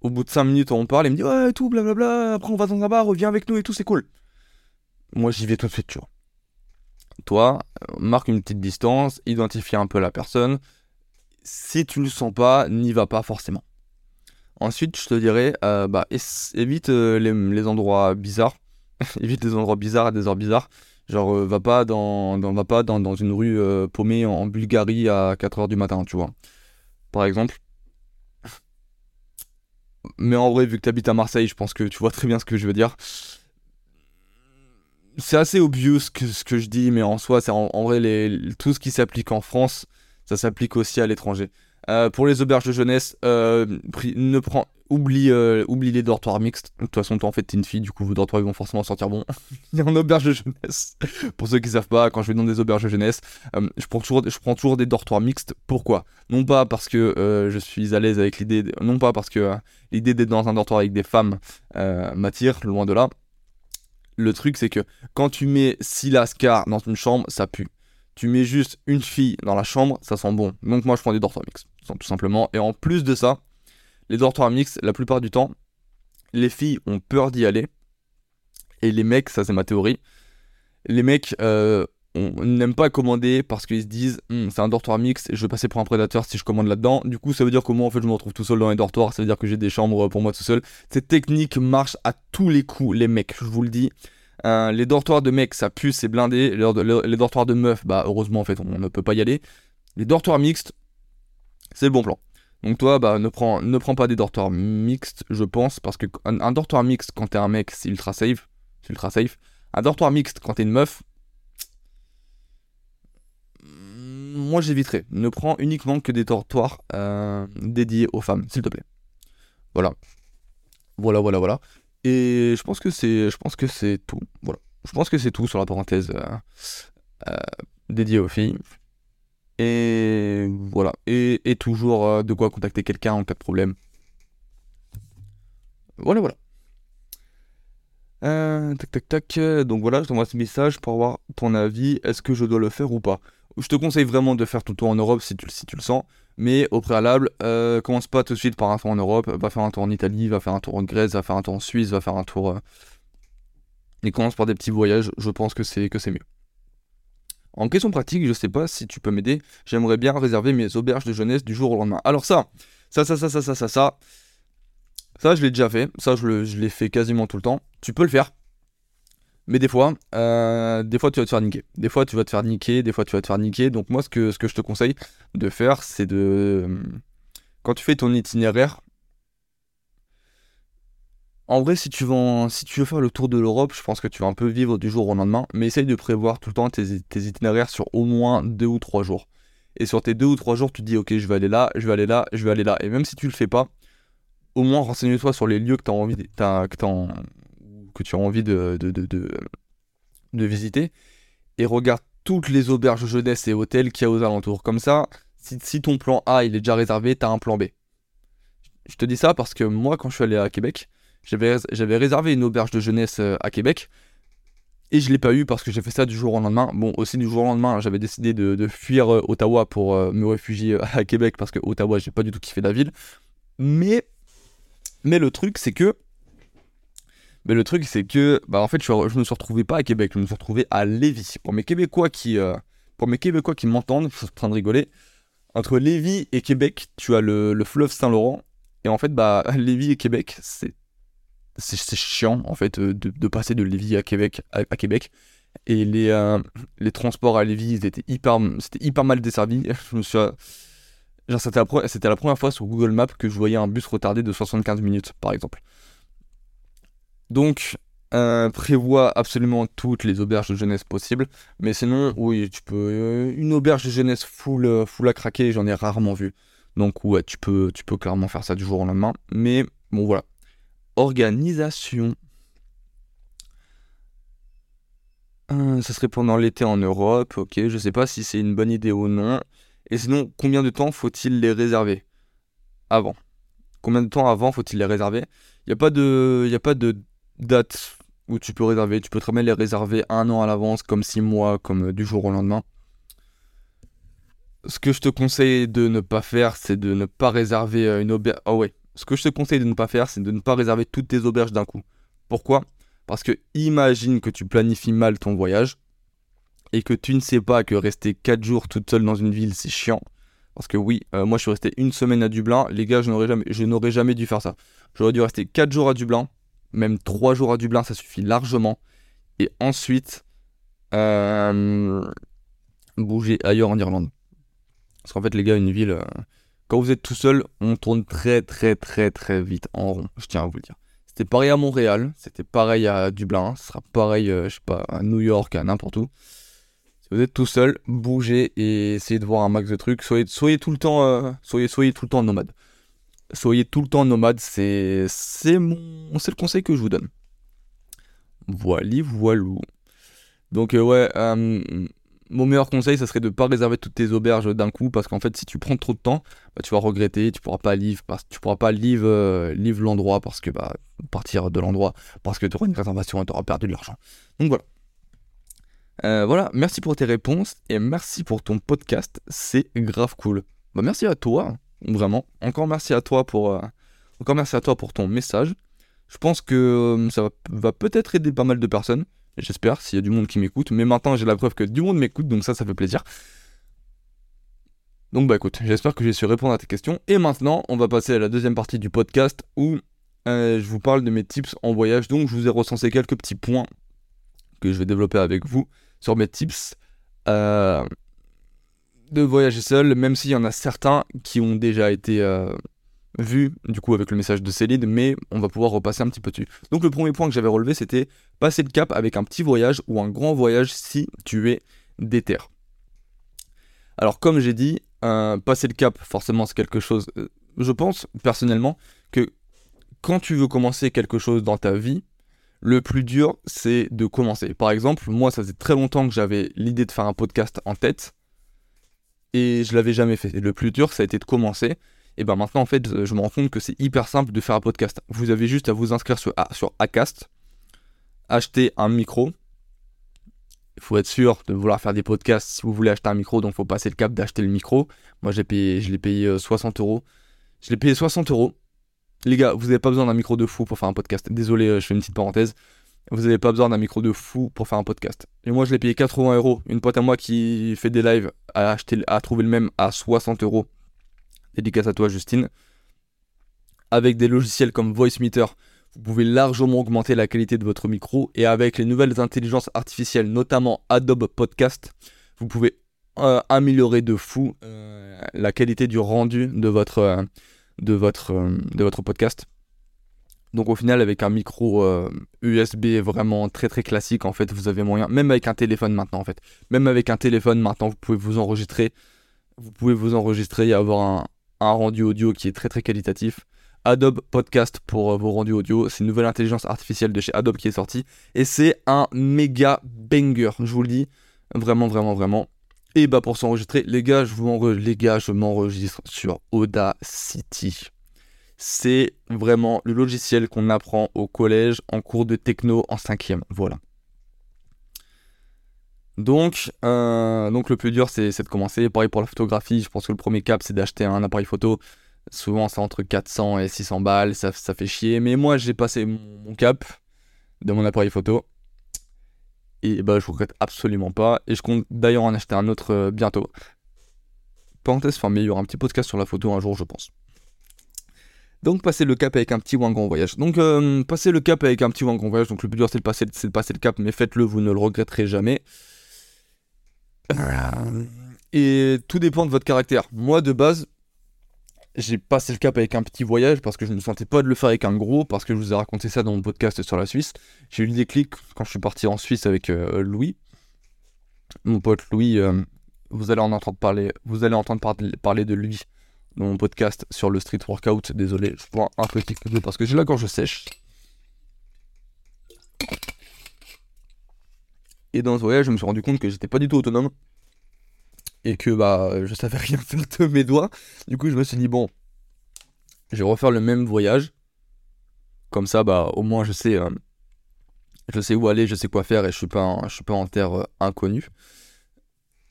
au bout de 5 minutes on parle, il me dit, ouais, tout, blablabla, après on va dans un bar, reviens avec nous et tout, c'est cool. Moi j'y vais tout de suite, tu vois. Toi, marque une petite distance, identifie un peu la personne. Si tu ne le sens pas, n'y va pas forcément. Ensuite, je te dirais, évite les endroits bizarres. Évite les endroits bizarres à des heures bizarres. Genre, va pas dans une rue paumée en Bulgarie à 4h du matin, tu vois. Par exemple. Mais en vrai, vu que t'habites à Marseille, je pense que tu vois très bien ce que je veux dire. C'est assez obvious ce que je dis, mais en soi, c'est en vrai, tout ce qui s'applique en France, ça s'applique aussi à l'étranger. Pour les auberges de jeunesse, oublie les dortoirs mixtes. De toute façon, toi en fait t'es une fille, du coup vos dortoirs ils vont forcément sentir bon. Il y a une auberge de jeunesse. Pour ceux qui savent pas, quand je vais dans des auberges de jeunesse, je prends toujours des dortoirs mixtes. Pourquoi ? Non pas parce que je suis à l'aise avec l'idée, non pas parce que l'idée d'être dans un dortoir avec des femmes m'attire, loin de là. Le truc c'est que quand tu mets 6 lascars dans une chambre, ça pue. Tu mets juste une fille dans la chambre, ça sent bon. Donc moi, je prends des dortoirs mixtes, tout simplement. Et en plus de ça, les dortoirs mixtes, la plupart du temps, les filles ont peur d'y aller. Et les mecs, ça c'est ma théorie, les mecs n'aiment pas commander parce qu'ils se disent « c'est un dortoir mixte, je vais passer pour un prédateur si je commande là-dedans. » Du coup, ça veut dire que moi, en fait, je me retrouve tout seul dans les dortoirs. Ça veut dire que j'ai des chambres pour moi tout seul. Cette technique marche à tous les coups, les mecs, je vous le dis. Les dortoirs de mecs ça pue, c'est blindé. Les dortoirs de meufs, bah heureusement en fait on ne peut pas y aller. Les dortoirs mixtes, c'est le bon plan. Donc toi bah ne prends pas des dortoirs mixtes, je pense, parce que un dortoir mixte quand t'es un mec c'est ultra safe. C'est ultra safe. Un dortoir mixte quand t'es une meuf, moi j'éviterai. Ne prends uniquement que des dortoirs dédiés aux femmes, s'il te plaît. Voilà. Et je pense que c'est tout. Voilà. Je pense que c'est tout sur la parenthèse dédiée aux filles. Et voilà. Et toujours de quoi contacter quelqu'un en cas de problème. Voilà. Tac. Donc voilà, je t'envoie ce message pour avoir ton avis. Est-ce que je dois le faire ou pas ? Je te conseille vraiment de faire ton tour en Europe si tu le sens. Mais au préalable, commence pas tout de suite par un tour en Europe. Va faire un tour en Italie, va faire un tour en Grèce, va faire un tour en Suisse, va faire un tour... Et commence par des petits voyages. Je pense que c'est mieux. En question pratique, je sais pas si tu peux m'aider. J'aimerais bien réserver mes auberges de jeunesse du jour au lendemain. Alors ça, je l'ai déjà fait. Ça, je l'ai fait quasiment tout le temps. Tu peux le faire. Mais des fois tu vas te faire niquer. Donc moi, ce que je te conseille de faire, c'est de... Quand tu fais ton itinéraire... En vrai, si tu veux faire le tour de l'Europe, je pense que tu vas un peu vivre du jour au lendemain. Mais essaye de prévoir tout le temps tes itinéraires sur au moins 2 ou 3 jours. Et sur tes 2 ou 3 jours, tu te dis, ok, je vais aller là. Et même si tu le fais pas, au moins renseigne-toi sur les lieux que tu as envie de visiter, et regarde toutes les auberges jeunesse et hôtels qu'il y a aux alentours. Comme ça, si ton plan A il est déjà réservé, t'as un plan B. Je te dis ça parce que moi, quand je suis allé à Québec, j'avais réservé une auberge de jeunesse à Québec, et je l'ai pas eu parce que j'ai fait ça du jour au lendemain. Bon, aussi du jour au lendemain, j'avais décidé de fuir Ottawa pour me réfugier à Québec, parce que Ottawa, j'ai pas du tout kiffé la ville. Mais le truc, c'est que... en fait, je me suis retrouvé pas à Québec, je me suis retrouvé à Lévis. Pour mes Québécois qui m'entendent, je suis en train de rigoler. Entre Lévis et Québec, tu as le fleuve Saint-Laurent. Et en fait, Lévis et Québec, c'est chiant, en fait, de passer de Lévis à Québec. Et les transports à Lévis, c'était hyper mal desservi. C'était la première fois sur Google Maps que je voyais un bus retardé de 75 minutes, par exemple. Donc, prévois absolument toutes les auberges de jeunesse possibles. Mais sinon, oui, tu peux... une auberge de jeunesse full à craquer, j'en ai rarement vu. Donc, ouais, tu peux clairement faire ça du jour au lendemain. Mais, bon, voilà. Organisation. Ça serait pendant l'été en Europe. Ok, je sais pas si c'est une bonne idée ou non. Et sinon, combien de temps faut-il les réserver avant ? Il n'y a pas de date où tu peux réserver. Tu peux très bien les réserver 1 an à l'avance, comme 6 mois, comme du jour au lendemain. Ce que je te conseille de ne pas faire, c'est de ne pas réserver toutes tes auberges d'un coup. Pourquoi ? Parce que imagine que tu planifies mal ton voyage et que tu ne sais pas que rester 4 jours toute seule dans une ville, c'est chiant. Parce que oui, moi je suis resté 1 semaine à Dublin, les gars, je n'aurais jamais dû faire ça. J'aurais dû rester 4 jours à Dublin, même 3 jours à Dublin, ça suffit largement. Et ensuite, bouger ailleurs en Irlande. Parce qu'en fait, les gars, une ville, quand vous êtes tout seul, on tourne très très très très vite en rond, je tiens à vous le dire. C'était pareil à Montréal, c'était pareil à Dublin, ce sera pareil, je sais pas, à New York, à n'importe où. Si vous êtes tout seul, bougez et essayez de voir un max de trucs. Soyez tout le temps nomade. Soyez tout le temps nomade, c'est le conseil que je vous donne. Voilou. Donc mon meilleur conseil, ça serait de ne pas réserver toutes tes auberges d'un coup, parce qu'en fait, si tu prends trop de temps, tu vas regretter, tu pourras pas livrer l'endroit, parce que partir de l'endroit, parce que tu auras une réservation et tu auras perdu de l'argent. Donc voilà. Merci pour tes réponses et merci pour ton podcast, c'est grave cool. Merci à toi, vraiment. Encore merci à toi pour ton message. Je pense que ça va peut-être aider pas mal de personnes, j'espère, s'il y a du monde qui m'écoute. Mais maintenant, j'ai la preuve que du monde m'écoute, donc ça fait plaisir. Donc écoute, j'espère que j'ai su répondre à tes questions. Et maintenant, on va passer à la deuxième partie du podcast où je vous parle de mes tips en voyage. Donc je vous ai recensé quelques petits points que je vais développer avec vous sur mes tips de voyager seul, même s'il y en a certains qui ont déjà été vus, du coup avec le message de Céline, mais on va pouvoir repasser un petit peu dessus. Donc le premier point que j'avais relevé, c'était passer le cap avec un petit voyage ou un grand voyage si tu es déter. Alors comme j'ai dit, passer le cap, forcément c'est quelque chose, je pense personnellement, que quand tu veux commencer quelque chose dans ta vie, le plus dur, c'est de commencer. Par exemple, moi, ça faisait très longtemps que j'avais l'idée de faire un podcast en tête et je l'avais jamais fait. Et le plus dur, ça a été de commencer. Et maintenant, en fait, je me rends compte que c'est hyper simple de faire un podcast. Vous avez juste à vous inscrire sur Acast, acheter un micro, Il faut être sûr de vouloir faire des podcasts si vous voulez acheter un micro, donc il faut passer le cap d'acheter le micro. Moi, je l'ai payé 60€. Je l'ai payé 60€. Les gars, vous n'avez pas besoin d'un micro de fou pour faire un podcast. Désolé, je fais une petite parenthèse. Vous n'avez pas besoin d'un micro de fou pour faire un podcast. Et moi, je l'ai payé 80€. Une pote à moi qui fait des lives a trouvé le même à 60€. Dédicace à toi, Justine. Avec des logiciels comme VoiceMeeter, vous pouvez largement augmenter la qualité de votre micro. Et avec les nouvelles intelligences artificielles, notamment Adobe Podcast, vous pouvez améliorer de fou la qualité du rendu de votre podcast. Donc au final, avec un micro USB vraiment très très classique, en fait, vous avez moyen, même avec un téléphone maintenant, vous pouvez vous enregistrer. Vous pouvez vous enregistrer et avoir un rendu audio qui est très très qualitatif. Adobe Podcast pour vos rendus audio, c'est une nouvelle intelligence artificielle de chez Adobe qui est sortie et c'est un méga banger, je vous le dis, vraiment. Et bah pour s'enregistrer, les gars, je m'enregistre sur Audacity. C'est vraiment le logiciel qu'on apprend au collège en cours de techno en 5e, voilà. Donc le plus dur c'est de commencer, pareil pour la photographie, je pense que le premier cap c'est d'acheter un appareil photo. Souvent c'est entre 400 et 600 balles, ça fait chier, mais moi j'ai passé mon cap de mon appareil photo et bah je regrette absolument pas et je compte d'ailleurs en acheter un autre bientôt. Parenthèse fermée, il y aura un petit podcast sur la photo un jour je pense. Donc passer le cap avec un petit ou un grand voyage. Donc le plus dur c'est de passer le cap, mais faites-le, vous ne le regretterez jamais. Et tout dépend de votre caractère. Moi de base, j'ai passé le cap avec un petit voyage parce que je ne me sentais pas de le faire avec un gros, parce que je vous ai raconté ça dans mon podcast sur la Suisse. J'ai eu le déclic quand je suis parti en Suisse avec Louis. Mon pote Louis, vous allez entendre parler de lui dans mon podcast sur le street workout. Désolé, je prends un petit peu parce que j'ai la gorge sèche. Et dans ce voyage, je me suis rendu compte que j'étais pas du tout autonome. Et que bah je savais rien faire de mes doigts. Du coup je me suis dit bon, je vais refaire le même voyage. Comme ça bah au moins je sais où aller, je sais quoi faire et je suis pas en terre inconnue.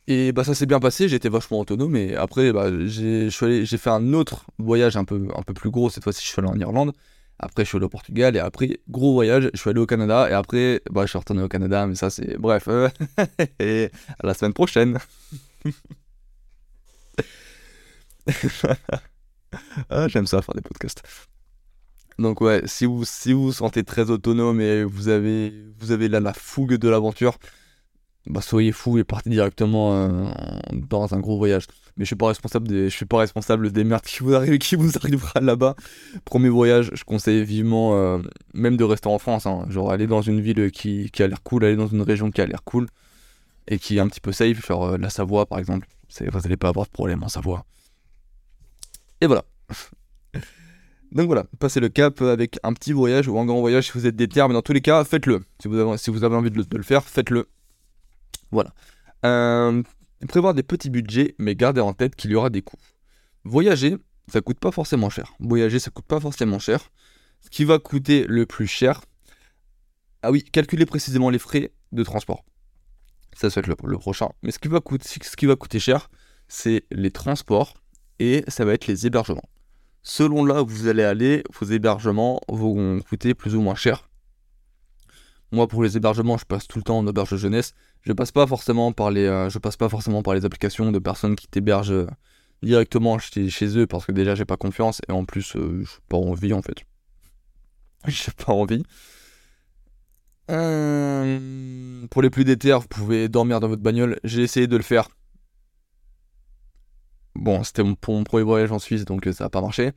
Et bah ça s'est bien passé, j'étais vachement autonome. Et après bah j'ai fait un autre voyage un peu plus gros. Cette fois-ci je suis allé en Irlande. Après je suis allé au Portugal et après gros voyage je suis allé au Canada et après bah je suis retourné au Canada, mais ça c'est bref. Et à la semaine prochaine. Ah, j'aime ça faire des podcasts. Donc ouais, si vous sentez très autonome et vous avez la fougue de l'aventure, bah soyez fou et partez directement dans un gros voyage. Mais je suis pas responsable des merdes qui vous arrivera là-bas. Premier voyage, je conseille vivement même de rester en France, hein, genre aller dans une ville qui a l'air cool, aller dans une région qui a l'air cool. Et qui est un petit peu safe, genre la Savoie par exemple. Vous n'allez pas avoir de problème en Savoie. Et voilà. Donc voilà, passez le cap avec un petit voyage ou un grand voyage si vous êtes déter, mais dans tous les cas, faites-le. Si vous avez envie de le faire, faites-le. Voilà. Prévoir des petits budgets, mais gardez en tête qu'il y aura des coûts. Voyager, ça coûte pas forcément cher. Ce qui va coûter le plus cher... Ah oui, calculez précisément les frais de transport. Ça va être le prochain. Mais ce qui va coûter cher, c'est les transports et ça va être les hébergements. Selon là où vous allez aller, vos hébergements vont coûter plus ou moins cher. Moi, pour les hébergements, je passe tout le temps en auberge de jeunesse. Je passe pas forcément par les applications de personnes qui t'hébergent directement chez eux parce que déjà, j'ai pas confiance et en plus, j'ai pas envie en fait. J'ai pas envie. Pour les plus déter, vous pouvez dormir dans votre bagnole. J'ai essayé de le faire. Bon, c'était pour mon premier voyage en Suisse, donc ça n'a pas marché.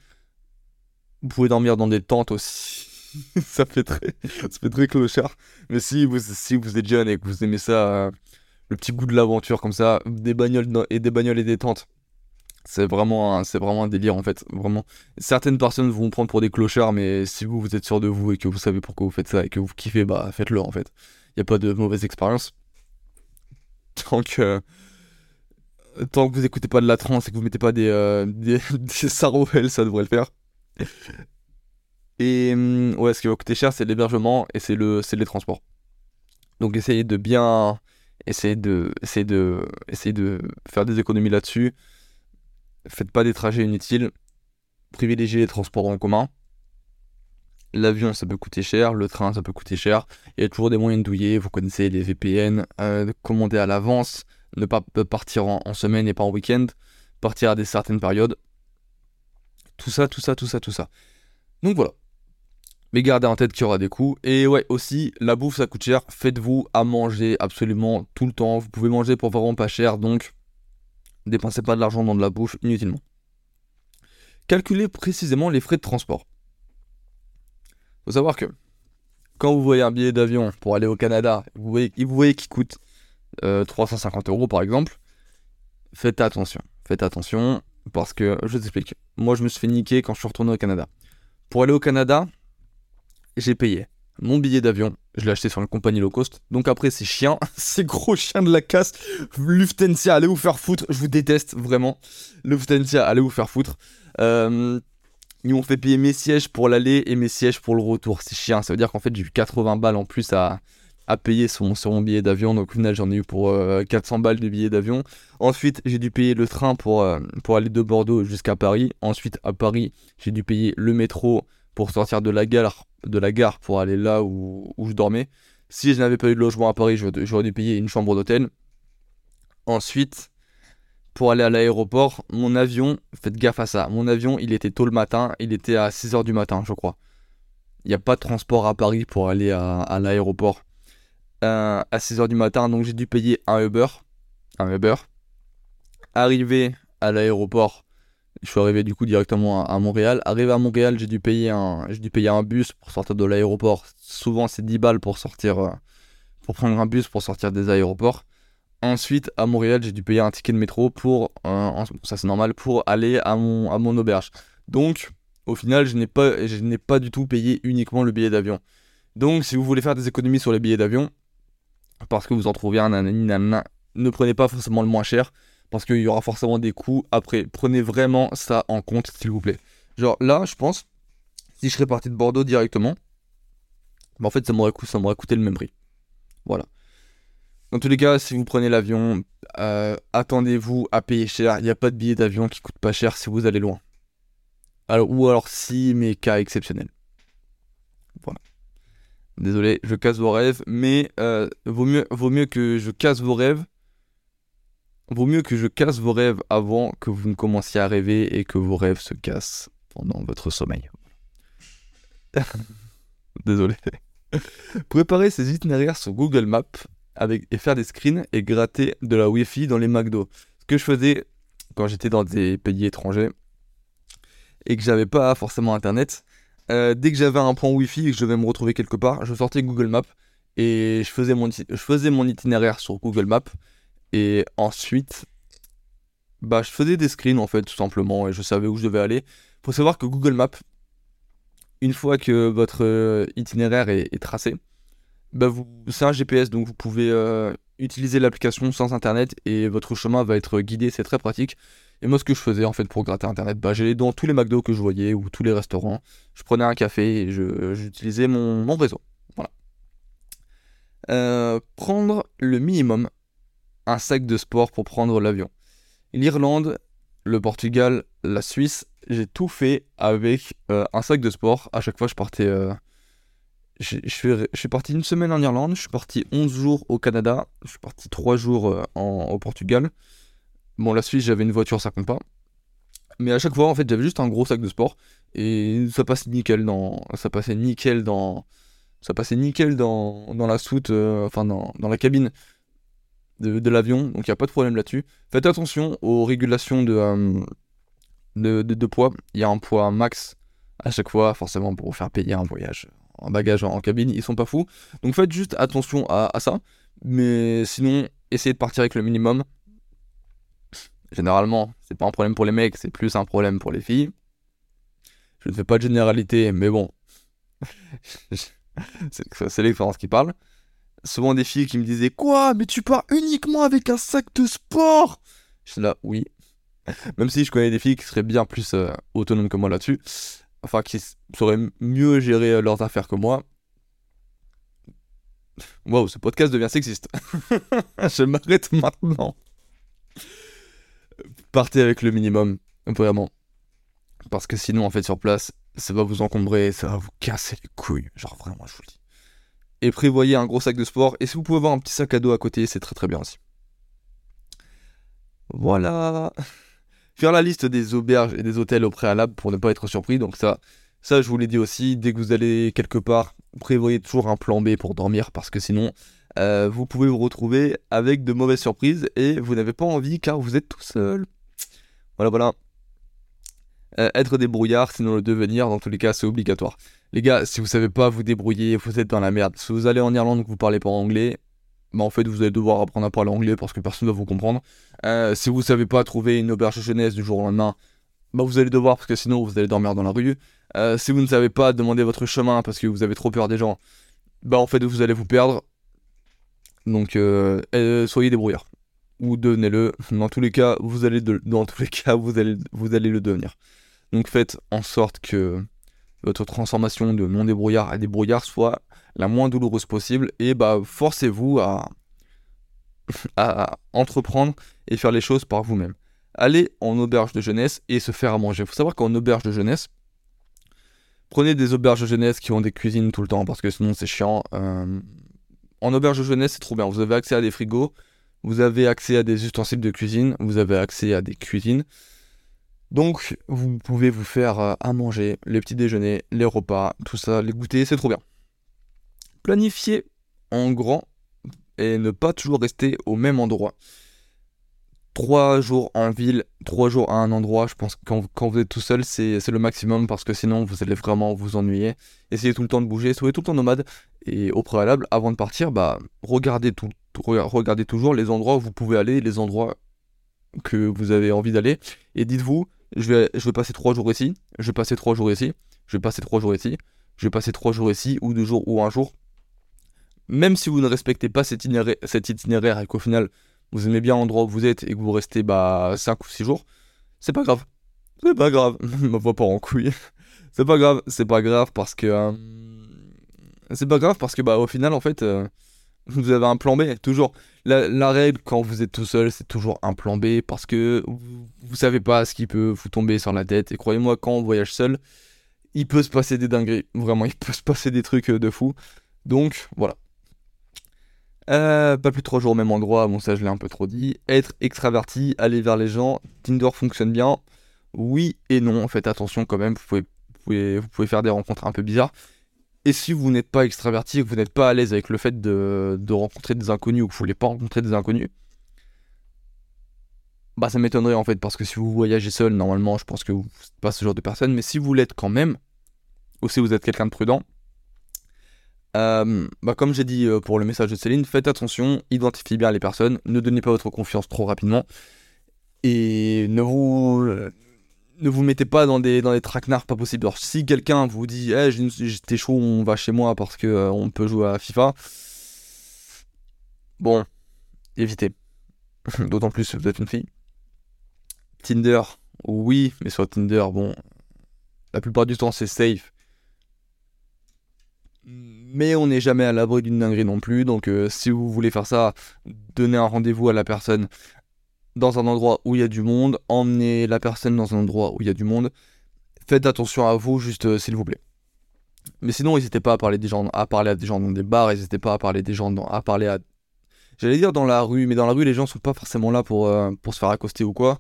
Vous pouvez dormir dans des tentes aussi. ça fait très clochard. Mais si vous êtes jeune et que vous aimez ça, le petit goût de l'aventure comme ça, des bagnoles et des tentes, c'est vraiment un délire en fait. Vraiment, certaines personnes vont vous prendre pour des clochards, mais si vous êtes sûr de vous et que vous savez pourquoi vous faites ça et que vous kiffez, bah faites-le en fait. Il n'y a pas de mauvaise expérience. Tant que vous écoutez pas de la trance et que vous mettez pas des Sarowell, ça devrait le faire. Et ouais, ce qui va coûter cher, c'est l'hébergement et c'est les transports. Donc essayez de bien Essayez de faire des économies là-dessus. Faites pas des trajets inutiles. Privilégiez les transports en commun. L'avion, ça peut coûter cher. Le train, ça peut coûter cher. Il y a toujours des moyens de douiller. Vous connaissez les VPN. Commander à l'avance. Ne pas partir en semaine et pas en week-end. Partir à des certaines périodes. Tout ça. Donc voilà. Mais gardez en tête qu'il y aura des coûts. Et ouais, aussi, la bouffe, ça coûte cher. Faites-vous à manger absolument tout le temps. Vous pouvez manger pour vraiment pas cher. Donc, dépensez pas de l'argent dans de la bouffe inutilement. Calculez précisément les frais de transport. Faut savoir que quand vous voyez un billet d'avion pour aller au Canada, vous voyez qu'il coûte 350 € par exemple. Faites attention. Parce que, je t'explique. Moi, je me suis fait niquer quand je suis retourné au Canada. Pour aller au Canada... j'ai payé mon billet d'avion, je l'ai acheté sur une compagnie low cost. Donc après ces chiens, ces gros chiens de la casse, Lufthansa, allez vous faire foutre, je vous déteste vraiment. Lufthansa, allez vous faire foutre. Ils m'ont fait payer mes sièges pour l'aller et mes sièges pour le retour. C'est chiant, ça veut dire qu'en fait j'ai eu 80 balles en plus à payer sur mon billet d'avion. Donc au final j'en ai eu pour 400 balles de billet d'avion. Ensuite j'ai dû payer le train pour aller de Bordeaux jusqu'à Paris. Ensuite à Paris j'ai dû payer le métro pour sortir de la gare pour aller là où je dormais. Si je n'avais pas eu de logement à Paris, j'aurais dû payer une chambre d'hôtel. Ensuite, pour aller à l'aéroport, mon avion, faites gaffe à ça, mon avion, il était tôt le matin, il était à 6h du matin, je crois. Il n'y a pas de transport à Paris pour aller à l'aéroport à 6h du matin, donc j'ai dû payer un Uber. Arrivé à l'aéroport, je suis arrivé du coup directement à Montréal. Arrivé à Montréal, j'ai dû payer un bus pour sortir de l'aéroport. Souvent, c'est 10 balles pour prendre un bus pour sortir des aéroports. Ensuite, à Montréal, j'ai dû payer un ticket de métro pour, ça c'est normal, pour aller à mon auberge. Donc, au final, je n'ai pas du tout payé uniquement le billet d'avion. Donc, si vous voulez faire des économies sur les billets d'avion, parce que vous en trouvez un, ne prenez pas forcément le moins cher. Parce qu'il y aura forcément des coûts. Après, prenez vraiment ça en compte, s'il vous plaît. Genre là, je pense, si je serais parti de Bordeaux directement, bah en fait, ça m'aurait coûté le même prix. Voilà. Dans tous les cas, si vous prenez l'avion, attendez-vous à payer cher. Il n'y a pas de billet d'avion qui coûte pas cher si vous allez loin. Ou alors si, mais cas exceptionnel. Voilà. Désolé, je casse vos rêves, mais vaut mieux que je casse vos rêves avant que vous ne commenciez à rêver et que vos rêves se cassent pendant votre sommeil. Désolé. Préparer ses itinéraires sur Google Maps et faire des screens et gratter de la Wi-Fi dans les McDo. Ce que je faisais quand j'étais dans des pays étrangers et que j'avais pas forcément internet, dès que j'avais un point Wi-Fi et que je devais me retrouver quelque part, je sortais Google Maps et je faisais mon itinéraire sur Google Maps. Et ensuite, bah, je faisais des screens en fait, tout simplement, et je savais où je devais aller. Faut savoir que Google Maps, une fois que votre itinéraire est tracé, bah c'est un GPS, donc vous pouvez utiliser l'application sans internet et votre chemin va être guidé, c'est très pratique. Et moi, ce que je faisais en fait pour gratter internet, bah, j'allais dans tous les McDo que je voyais ou tous les restaurants, je prenais un café et j'utilisais mon réseau. Voilà. Prendre le minimum. Un sac de sport pour prendre l'avion. L'Irlande, le Portugal, la Suisse, j'ai tout fait avec un sac de sport. À chaque fois, je partais. Je suis parti une semaine en Irlande, je suis parti 11 jours au Canada, je suis parti 3 jours au Portugal. Bon, la Suisse, j'avais une voiture, ça compte pas. Mais à chaque fois, en fait, j'avais juste un gros sac de sport et ça passait nickel dans la soute, enfin dans la cabine. De l'avion, donc il n'y a pas de problème là-dessus. Faites attention aux régulations de poids. Il y a un poids max à chaque fois, forcément, pour vous faire payer un voyage en bagage, en cabine. Ils sont pas fous. Donc faites juste attention à ça. Mais sinon, essayez de partir avec le minimum. Généralement, c'est pas un problème pour les mecs, c'est plus un problème pour les filles. Je ne fais pas de généralité, mais bon. c'est l'expérience qui parle. Souvent des filles qui me disaient « Quoi ? Mais tu pars uniquement avec un sac de sport ?» Je suis là « Oui. » Même si je connais des filles qui seraient bien plus autonomes que moi là-dessus. Enfin, qui sauraient mieux gérer leurs affaires que moi. Waouh, ce podcast devient sexiste. Je m'arrête maintenant. Partez avec le minimum, vraiment. Parce que sinon, en fait, sur place, ça va vous encombrer, ça va vous casser les couilles. Genre, vraiment, je vous le dis. Et prévoyez un gros sac de sport. Et si vous pouvez avoir un petit sac à dos à côté, c'est très très bien aussi. Voilà. Faire la liste des auberges et des hôtels au préalable pour ne pas être surpris. Donc ça je vous l'ai dit aussi, dès que vous allez quelque part, prévoyez toujours un plan B pour dormir. Parce que sinon, vous pouvez vous retrouver avec de mauvaises surprises et vous n'avez pas envie car vous êtes tout seul. Voilà. Être débrouillard, sinon le devenir, dans tous les cas, c'est obligatoire. Les gars, si vous savez pas vous débrouiller, vous êtes dans la merde. Si vous allez en Irlande et que vous parlez pas anglais, bah en fait vous allez devoir apprendre à parler anglais parce que personne ne va vous comprendre. Si vous savez pas trouver une auberge jeunesse du jour au lendemain, bah vous allez devoir parce que sinon vous allez dormir dans la rue. Si vous ne savez pas demander votre chemin parce que vous avez trop peur des gens, bah en fait vous allez vous perdre. Donc soyez débrouillard. Ou devenez-le. Dans tous les cas, vous allez le devenir. Donc faites en sorte que votre transformation de non débrouillard à débrouillard soit la moins douloureuse possible. Et bah forcez-vous à entreprendre et faire les choses par vous-même. Allez en auberge de jeunesse et se faire à manger. Il faut savoir qu'en auberge de jeunesse, prenez des auberges de jeunesse qui ont des cuisines tout le temps parce que sinon c'est chiant. En auberge de jeunesse, c'est trop bien. Vous avez accès à des frigos, vous avez accès à des ustensiles de cuisine, vous avez accès à des cuisines. Donc, vous pouvez vous faire à manger, les petits déjeuners, les repas, tout ça, les goûters, c'est trop bien. Planifiez en grand et ne pas toujours rester au même endroit. 3 jours en ville, 3 jours à un endroit, je pense que quand vous êtes tout seul, c'est le maximum parce que sinon, vous allez vraiment vous ennuyer. Essayez tout le temps de bouger, soyez tout le temps nomade. Et au préalable, avant de partir, regardez toujours les endroits où vous pouvez aller, les endroits que vous avez envie d'aller. Et dites-vous, je vais passer 3 jours ici, je vais passer 3 jours ici, je vais passer 3 jours ici, je vais passer 3 jours ici, ou 2 jours, ou 1 jour. Même si vous ne respectez pas cet itinéraire et qu'au final, vous aimez bien l'endroit où vous êtes et que vous restez 5 ou 6 jours, c'est pas grave. C'est pas grave. Ma voix part en couille. C'est pas grave parce que... c'est pas grave parce que au final, en fait... vous avez un plan B, toujours. La règle, quand vous êtes tout seul, c'est toujours un plan B, parce que vous savez pas ce qui peut vous tomber sur la tête, et croyez-moi, quand on voyage seul, il peut se passer des dingueries, vraiment, il peut se passer des trucs de fou, donc, voilà. Pas plus de 3 jours au même endroit, bon ça je l'ai un peu trop dit. Être extraverti, aller vers les gens, Tinder fonctionne bien, oui et non, faites attention quand même, vous pouvez faire des rencontres un peu bizarres. Et si vous n'êtes pas extraverti, que vous n'êtes pas à l'aise avec le fait de rencontrer des inconnus ou que vous ne voulez pas rencontrer des inconnus, ça m'étonnerait en fait, parce que si vous voyagez seul, normalement, je pense que vous n'êtes pas ce genre de personne, mais si vous l'êtes quand même, ou si vous êtes quelqu'un de prudent, comme j'ai dit pour le message de Céline, faites attention, identifiez bien les personnes, ne donnez pas votre confiance trop rapidement, et ne vous mettez pas dans des traquenards pas possibles. Alors si quelqu'un vous dit j'étais chaud, on va chez moi parce que on peut jouer à FIFA, bon, évitez. D'autant plus si vous êtes une fille. Tinder, oui, mais sur Tinder, bon, la plupart du temps c'est safe. Mais on n'est jamais à l'abri d'une dinguerie non plus, donc si vous voulez faire ça, donnez un rendez-vous à la personne dans un endroit où il y a du monde, emmenez la personne dans un endroit où il y a du monde, faites attention à vous, juste s'il vous plaît. Mais sinon, n'hésitez pas à parler à des gens dans des bars, n'hésitez pas à parler à parler à... J'allais dire dans la rue, mais dans la rue, les gens sont pas forcément là pour se faire accoster ou quoi.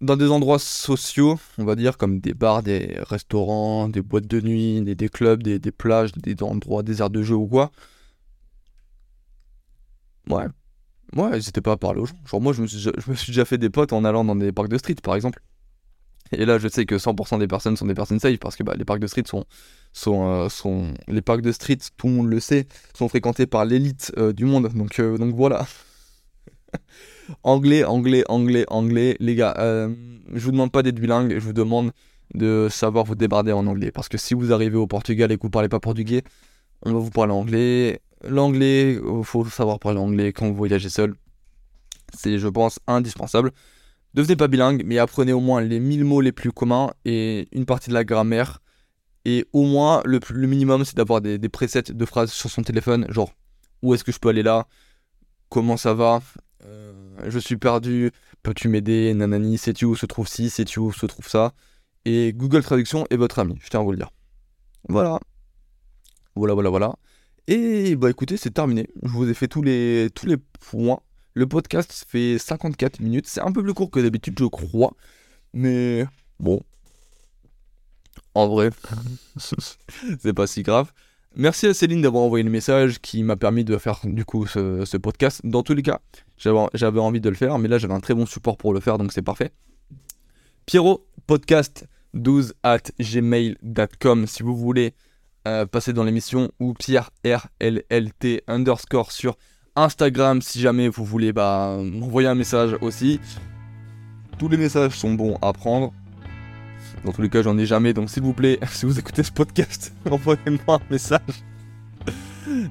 Dans des endroits sociaux, on va dire, comme des bars, des restaurants, des boîtes de nuit, des clubs, des plages, des endroits, des aires de jeu ou quoi. Ouais, n'hésitez pas à parler aux gens. Genre moi, je me suis déjà fait des potes en allant dans des parcs de street, par exemple. Et là, je sais que 100% des personnes sont des personnes safe, parce que les parcs de street sont les parcs de street, tout le monde le sait, sont fréquentés par l'élite du monde. Donc voilà. Anglais, les gars. Je vous demande pas d'être bilingue, je vous demande de savoir vous débarder en anglais, parce que si vous arrivez au Portugal et que vous parlez pas portugais, on va vous parler anglais. L'anglais, il faut savoir parler anglais quand vous voyagez seul. C'est, je pense, indispensable. Devenez pas bilingue, mais apprenez au moins les 1000 mots les plus communs et une partie de la grammaire Et au moins, le minimum, c'est d'avoir des presets de phrases sur son téléphone, genre où est-ce que je peux aller là, comment ça va, je suis perdu, peux-tu m'aider, nanani, sais-tu où se trouve ci, sais-tu où se trouve ça. Et Google Traduction est votre ami, je tiens à vous le dire. Voilà. Et bah écoutez, c'est terminé. Je vous ai fait tous les points. Le podcast fait 54 minutes. C'est un peu plus court que d'habitude, je crois. Mais bon, en vrai, c'est pas si grave. Merci à Céline d'avoir envoyé le message qui m'a permis de faire du coup ce podcast. Dans tous les cas, j'avais envie de le faire, mais là j'avais un très bon support pour le faire, donc c'est parfait. Pierrot, podcast12@gmail.com si vous voulez passer dans l'émission, ou Pierre RLLT_ sur Instagram si jamais vous voulez m'envoyer un message aussi. Tous les messages sont bons à prendre. Dans tous les cas, j'en ai jamais, donc s'il vous plaît, si vous écoutez ce podcast, envoyez-moi un message.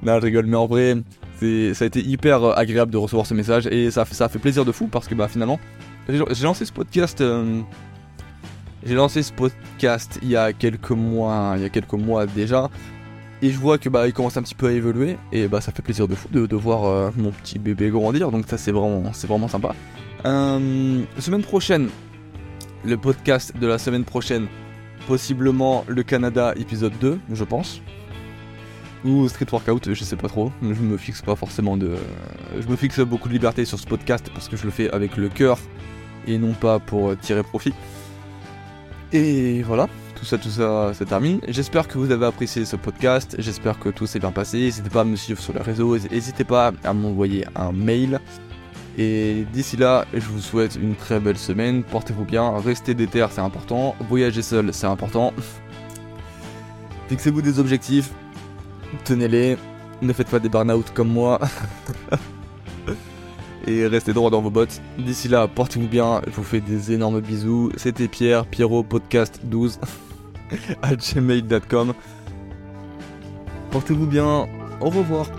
Non, je rigole, mais en vrai, ça a été hyper agréable de recevoir ce message, et ça a fait plaisir de fou, parce que finalement, j'ai lancé ce podcast... il y a quelques mois, déjà, et je vois que il commence un petit peu à évoluer, et ça fait plaisir de fou de voir mon petit bébé grandir, donc ça c'est vraiment sympa. Semaine prochaine, le podcast de la semaine prochaine, possiblement le Canada épisode 2, je pense, ou Street Workout, je sais pas trop, je me fixe pas forcément je me fixe beaucoup de liberté sur ce podcast parce que je le fais avec le cœur et non pas pour tirer profit. Et voilà, tout ça, ça termine. J'espère que vous avez apprécié ce podcast, j'espère que tout s'est bien passé. N'hésitez pas à me suivre sur les réseaux, n'hésitez pas à m'envoyer un mail. Et d'ici là, je vous souhaite une très belle semaine, portez-vous bien, restez déter, c'est important, voyager seul, c'est important. Fixez-vous des objectifs, tenez-les, ne faites pas des burn-out comme moi. Et restez droit dans vos bottes. D'ici là, portez-vous bien, je vous fais des énormes bisous. C'était Pierrot podcast12 @gmail.com. Portez-vous bien, au revoir.